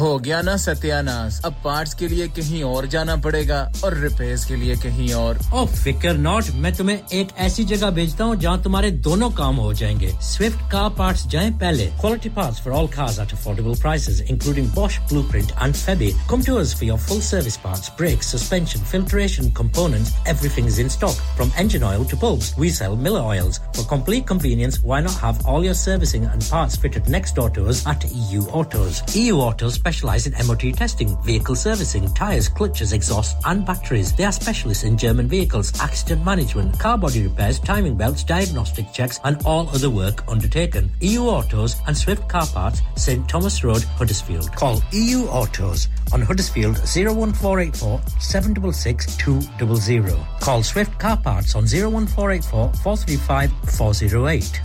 हो गया ना सत्यानाश अब पार्ट्स के लिए कहीं और जाना पड़ेगा और रिपेयर्स के लिए कहीं और ओ फिकर नॉट मैं तुम्हें एक ऐसी जगह भेजता हूं जहां तुम्हारे दोनों काम हो जाएंगे स्विफ्ट कार पार्ट्स जाएं पहले quality parts for all cars at affordable prices including Bosch blueprint and Febi come to us for your full service parts brakes suspension filtration components everything is in stock from engine oil to bulbs we sell Miller oils for complete convenience why not have all your servicing and parts fitted next door to us at E U Autos E U Autos specialise in M O T testing, vehicle servicing, tyres, clutches, exhausts and batteries. They are specialists in German vehicles, accident management, car body repairs, timing belts, diagnostic checks and all other work undertaken. E U Autos and Swift Car Parts, St Thomas Road, Huddersfield. Call E U Autos on Huddersfield oh one four eight four, seven six six, two hundred. Call Swift Car Parts on oh one four eight four, four three five, four oh eight.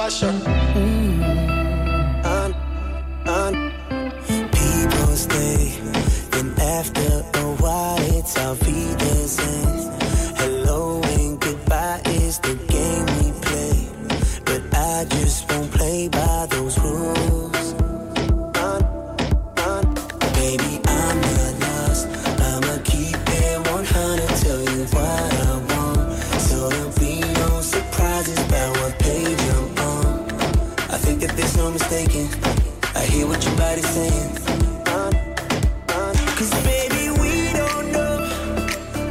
passion. Mm. And, and people stay, and after a while it's our vidas and hello and goodbye is the game we play. But I just won't play by those rules. And, and baby, I'm not lost. I'ma keep it one hundred, tell you why. There's no mistaking, I hear what your body's saying. Cause baby, we don't know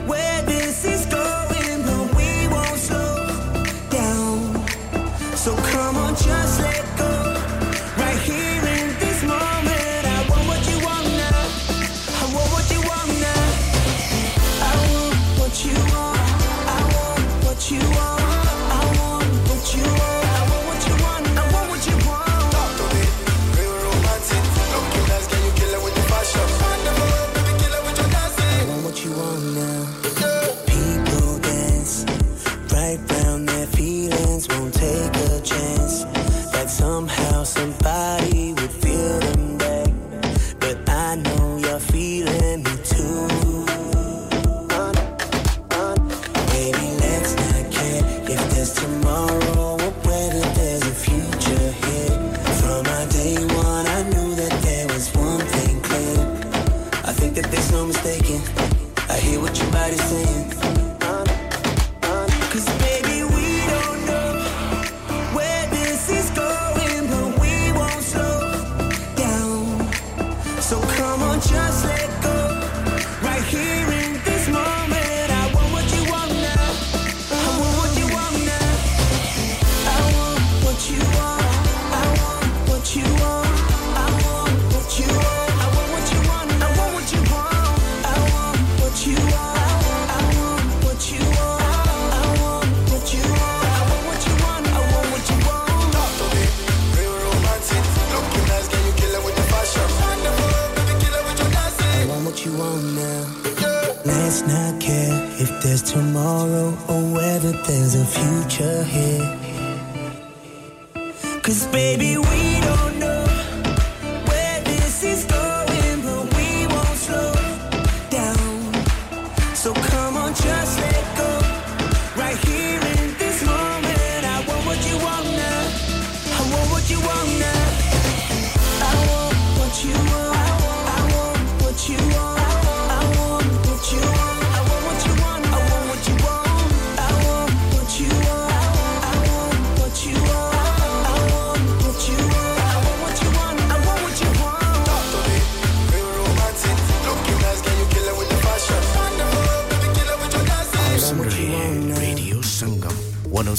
where this is going, but we won't slow down. So come on, just let go, right here in this moment. I want what you want now, I want what you want now. I want what you want, I want what you want.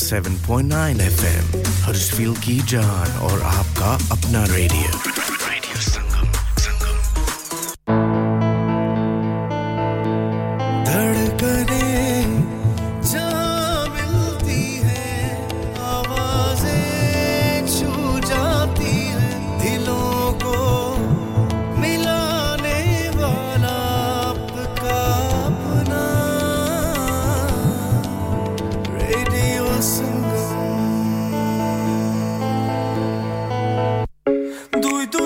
seven point nine F M, Harshfeel Ki Jaan aur Aapka Apna Radio. Radio Sangam, Sangam. Dhadkane jaan milti hai, aawazein chhu jaati hai, dilon ko milane wala Aapka Apna Radio Sangam. Do it, do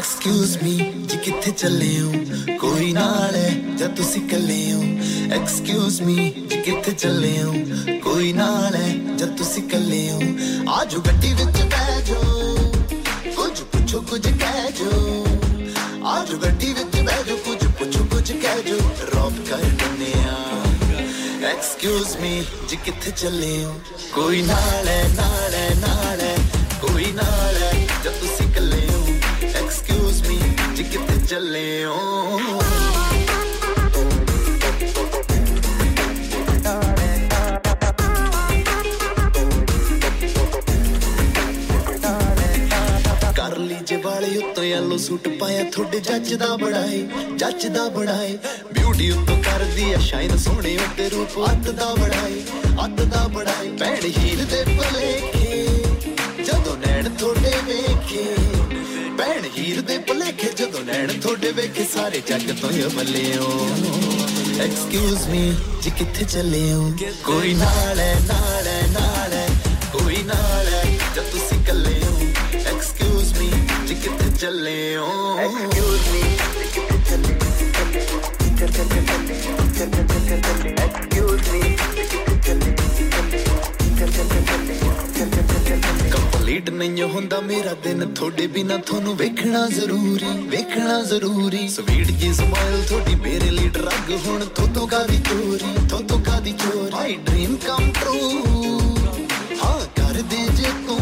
Excuse me, ji kithe chale ho koi naal hai naal hai naal hai koi naal hai jab tusi kalle ho excuse me ji kithe chale ho excuse me ji kithe chale excuse me complete nahi hunda mera din thode bina thonu vekhna zaruri vekhna zaruri sweet ji smile thodi mere li drag hun thoto ka di chori thoto ka di chori my dream come true ha kar de je tu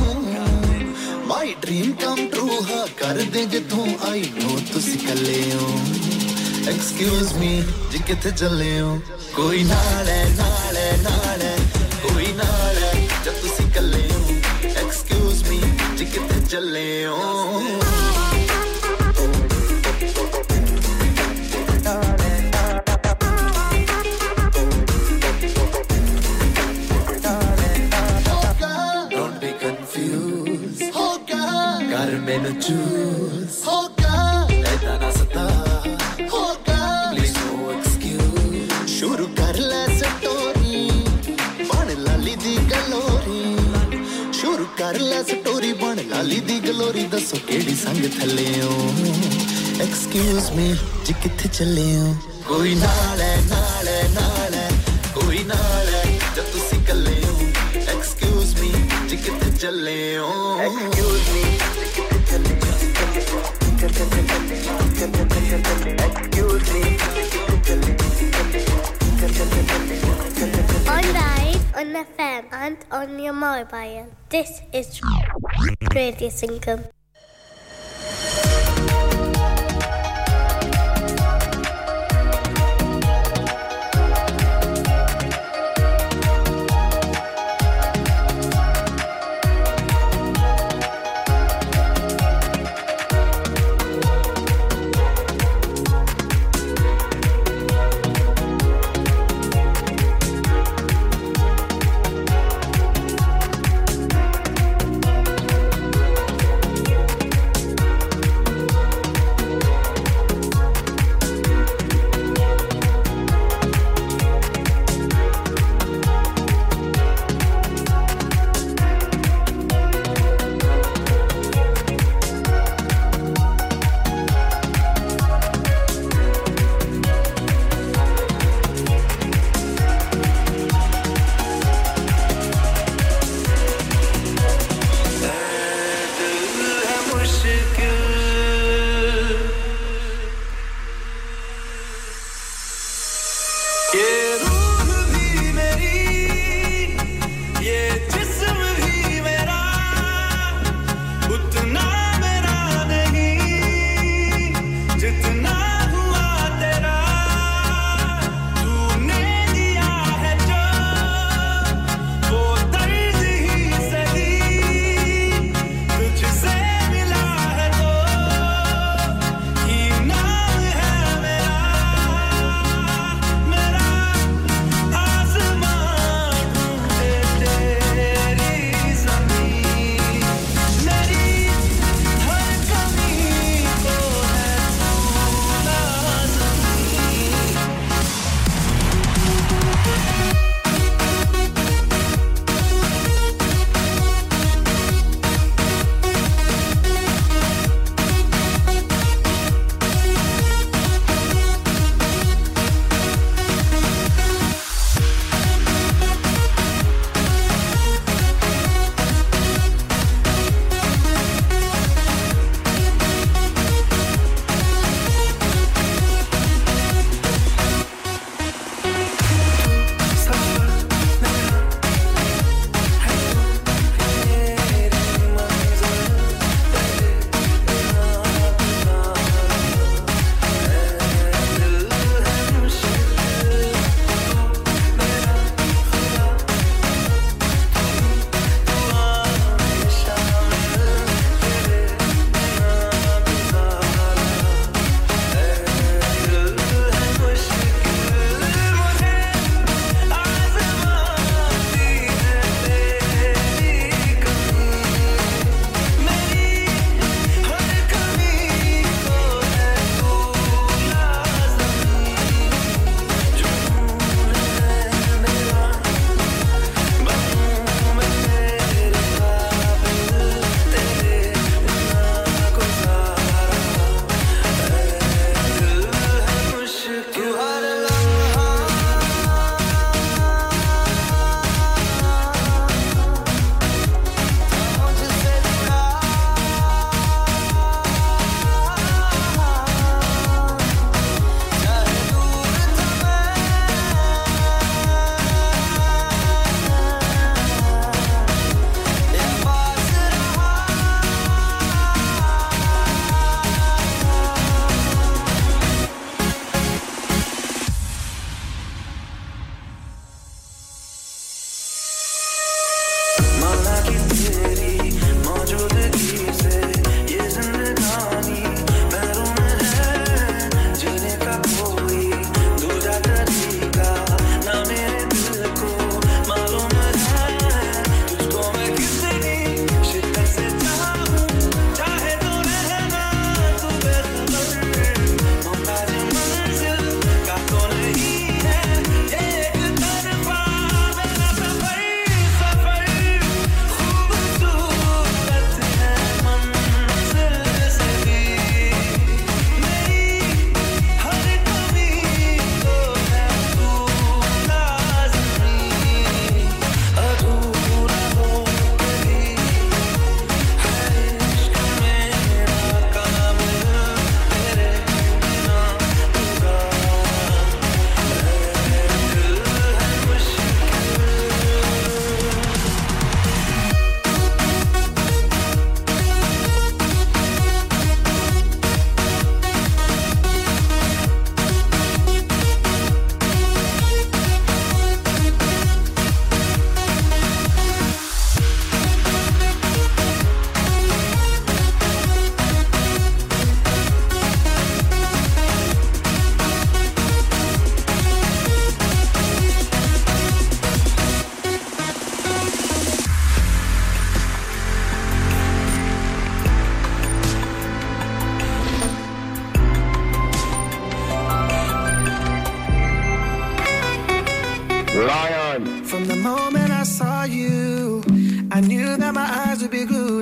my dream come true ha kar de je tu I know tusi kalle ho excuse me ji kithe chale ho koi naal hai naal hai naal hai koi naal hai jab tusi kalle ho excuse me ji kithe chale ho मैंने choose होगा ऐसा ना सता होगा please no excuse शुरू कर ले story बन लाली दी गलोरी शुरू कर ले स्टोरी बन लाली दी गलोरी दसो केड़ी संग थले हो एक्सक्यूज मी जी किथे चले हो कोई नाल है नाल है नाल है कोई नाल है जब तुसी कल्ले हो एक्सक्यूज मी जी किथे चले हो excuse me Excuse me. On live, on the F M, and on your mobile. This is Radio Sangam.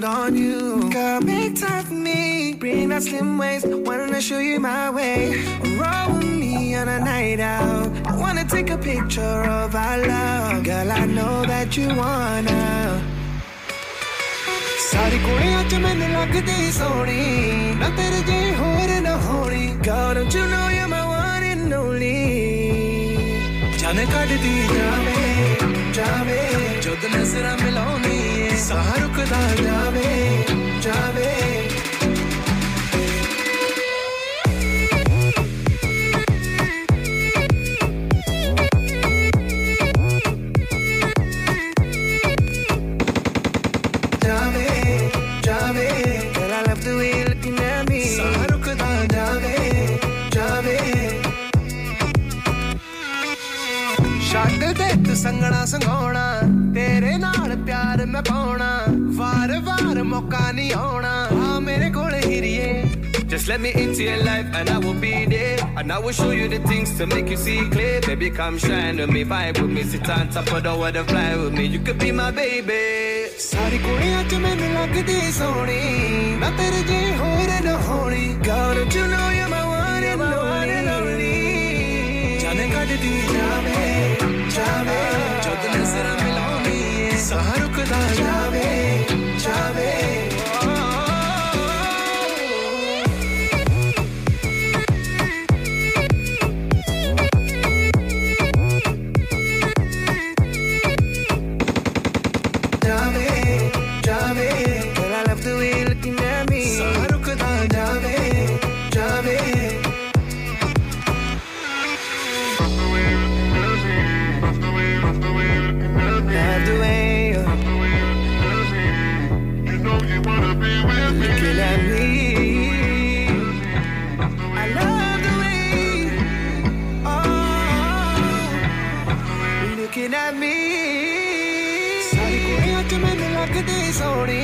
tattooed on you. Girl, make time for me. Bring that slim waist. Wanna show you my way. Roll with me on a night out. I wanna take a picture of our love. Girl, I know that you wanna. Sorry, kudiya, jo mainu lagdi sohni. Na tere jehi hor na honi. Girl, don't you know you're my one and only? Jaan kad di jaave, jaave. Jo dil se na milauni, saah rukda jaave, jaave. संगना संगोना तेरे नाल प्यार मैं पाउना वार-वार मौका नहीं होना आ मेरे कोल हिरिए just let me into your life and I will be there and I will show you the things to make you see clear baby come shine with me vibe with me sit on top of the water fly with me you could be my baby सारी कुड़ियां जो मैंने लगदी सोनी ना तेरे जेही होर ना होनी girl don't you know you're my one and only जाने कट दी जावे Chave, jodh ne sara miloni, saharuk da chave, chave. Chave, chave, girl I love the way you looking at me. Saharuk da chave, chave. At me sari kuriyan jo mainu lagdi sohni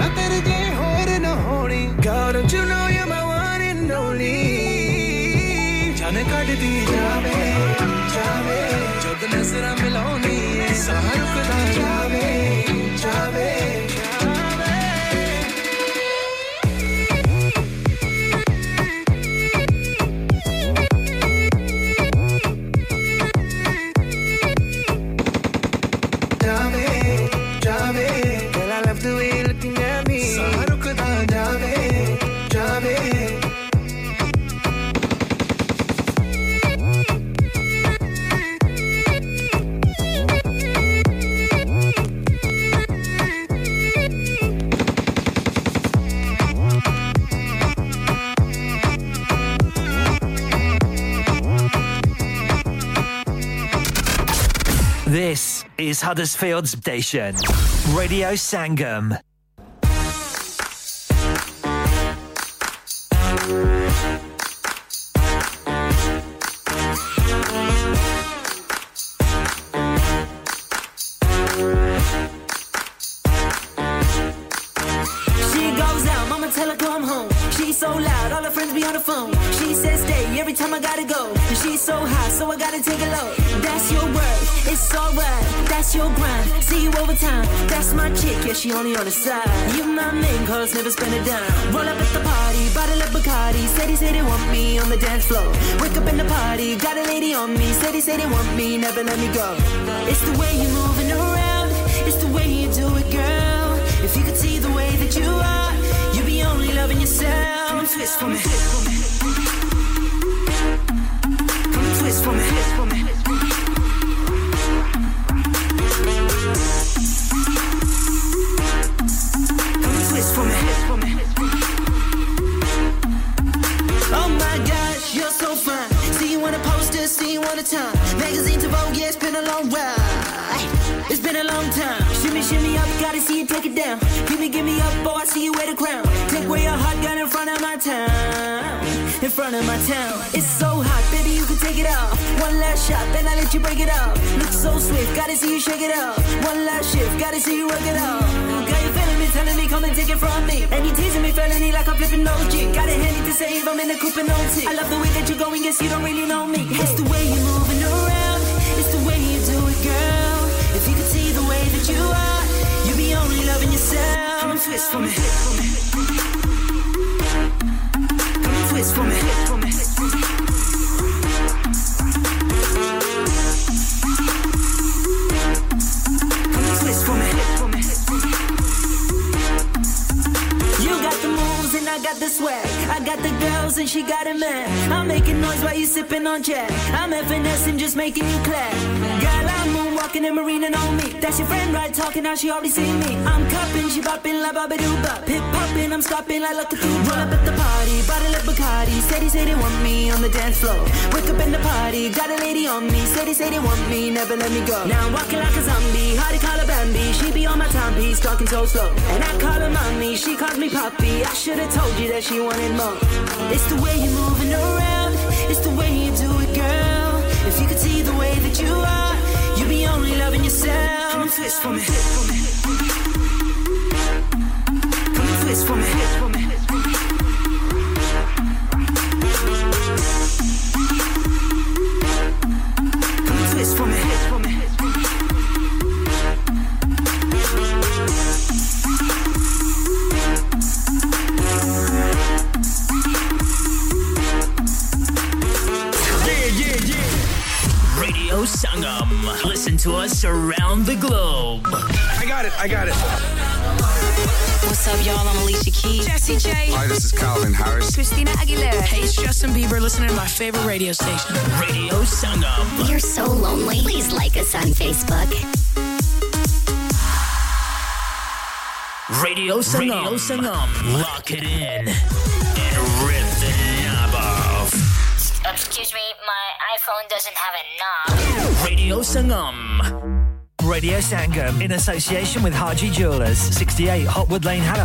na tere jehi hor na honi girl don't you know you're my one and only jaan kad di jaave jaave jodh ne sara miloni saharuk da jaave jaave This is Huddersfield Station, Radio Sangam. She only on the side. You my main cause, never spend a dime. Roll up at the party, bottle of Bacardi. Said he say they want me on the dance floor. Wake up in the party, got a lady on me. Said he say they want me, never let me go. It's the way you're moving around. It's the way you do it, girl. If you could see the way that you are, you'd be only loving yourself. Come twist for me. Come twist for me. Twist for me. Time. Magazine to Vogue, yeah, it's been a long while. It's been a long time. Shimmy, shimmy up, gotta see you take it down. Give me, give me up, boy, I see you at the ground. Take where your heart got in front of my town. In front of my town. It's so hot, baby, you can take it off. One last shot, then I let you break it up. Look so swift, gotta see you shake it up. One last shift, gotta see you work it up. Got you feeling me, telling me, come and take it from me. And you teasing me, felony, like I'm flipping O G. Got a handy to save, I'm in a coupe and O T. I love the way that you're going, yes, you don't really know me. Hey. It's the way you moving around, it's the way you do it, girl. If you could see the way that you are, you'd be only loving. loving yourself. Come and twist for me. Come and twist for me. Come and twist for me. You got the moves and I got the swag. I got the girls and she got a man. I'm making noise while you sipping on Jack. I'm finessing, just making you clap. Girl, I'm moonwalking and Marina on me. That's your friend right talking, now she already seen me. I'm cupping, she bopping like Bobby Doobop. Hip popping, I'm stopping like Lucky Luke. Roll up at the party, bottle of Bacardi. Say they say they want me on the dance floor. Wake up in the party, got a lady on me. Say they say they want me, never let me go. Now I'm walking like a zombie, hard to call her Bambi. She be on my timepiece, talking so slow. And I call her mommy, she calls me Poppy. I should've told you that she wanted more. It's the way you're moving around. It's the way you do it, girl. If you could see the way that you are, you'd be only loving yourself. Come and twist for me. Come and twist for me. Come and twist for me. Sangam. Listen to us around the globe. I got it, I got it. What's up, y'all? I'm Alicia Keys. Jesse J. Hi, this is Calvin Harris. Christina Aguilera. Hey, it's Justin Bieber. Listening to my favorite radio station, Radio Sangam. You're so lonely. Please like us on Facebook. Radio Sangam. Radio Sangam. Lock it in and rip the knob off. Excuse me, my iPhone doesn't have a knob. Radio Sangam. Radio Sangam in association with Haji Jewellers, sixty-eight Hotwood Lane, Halifax.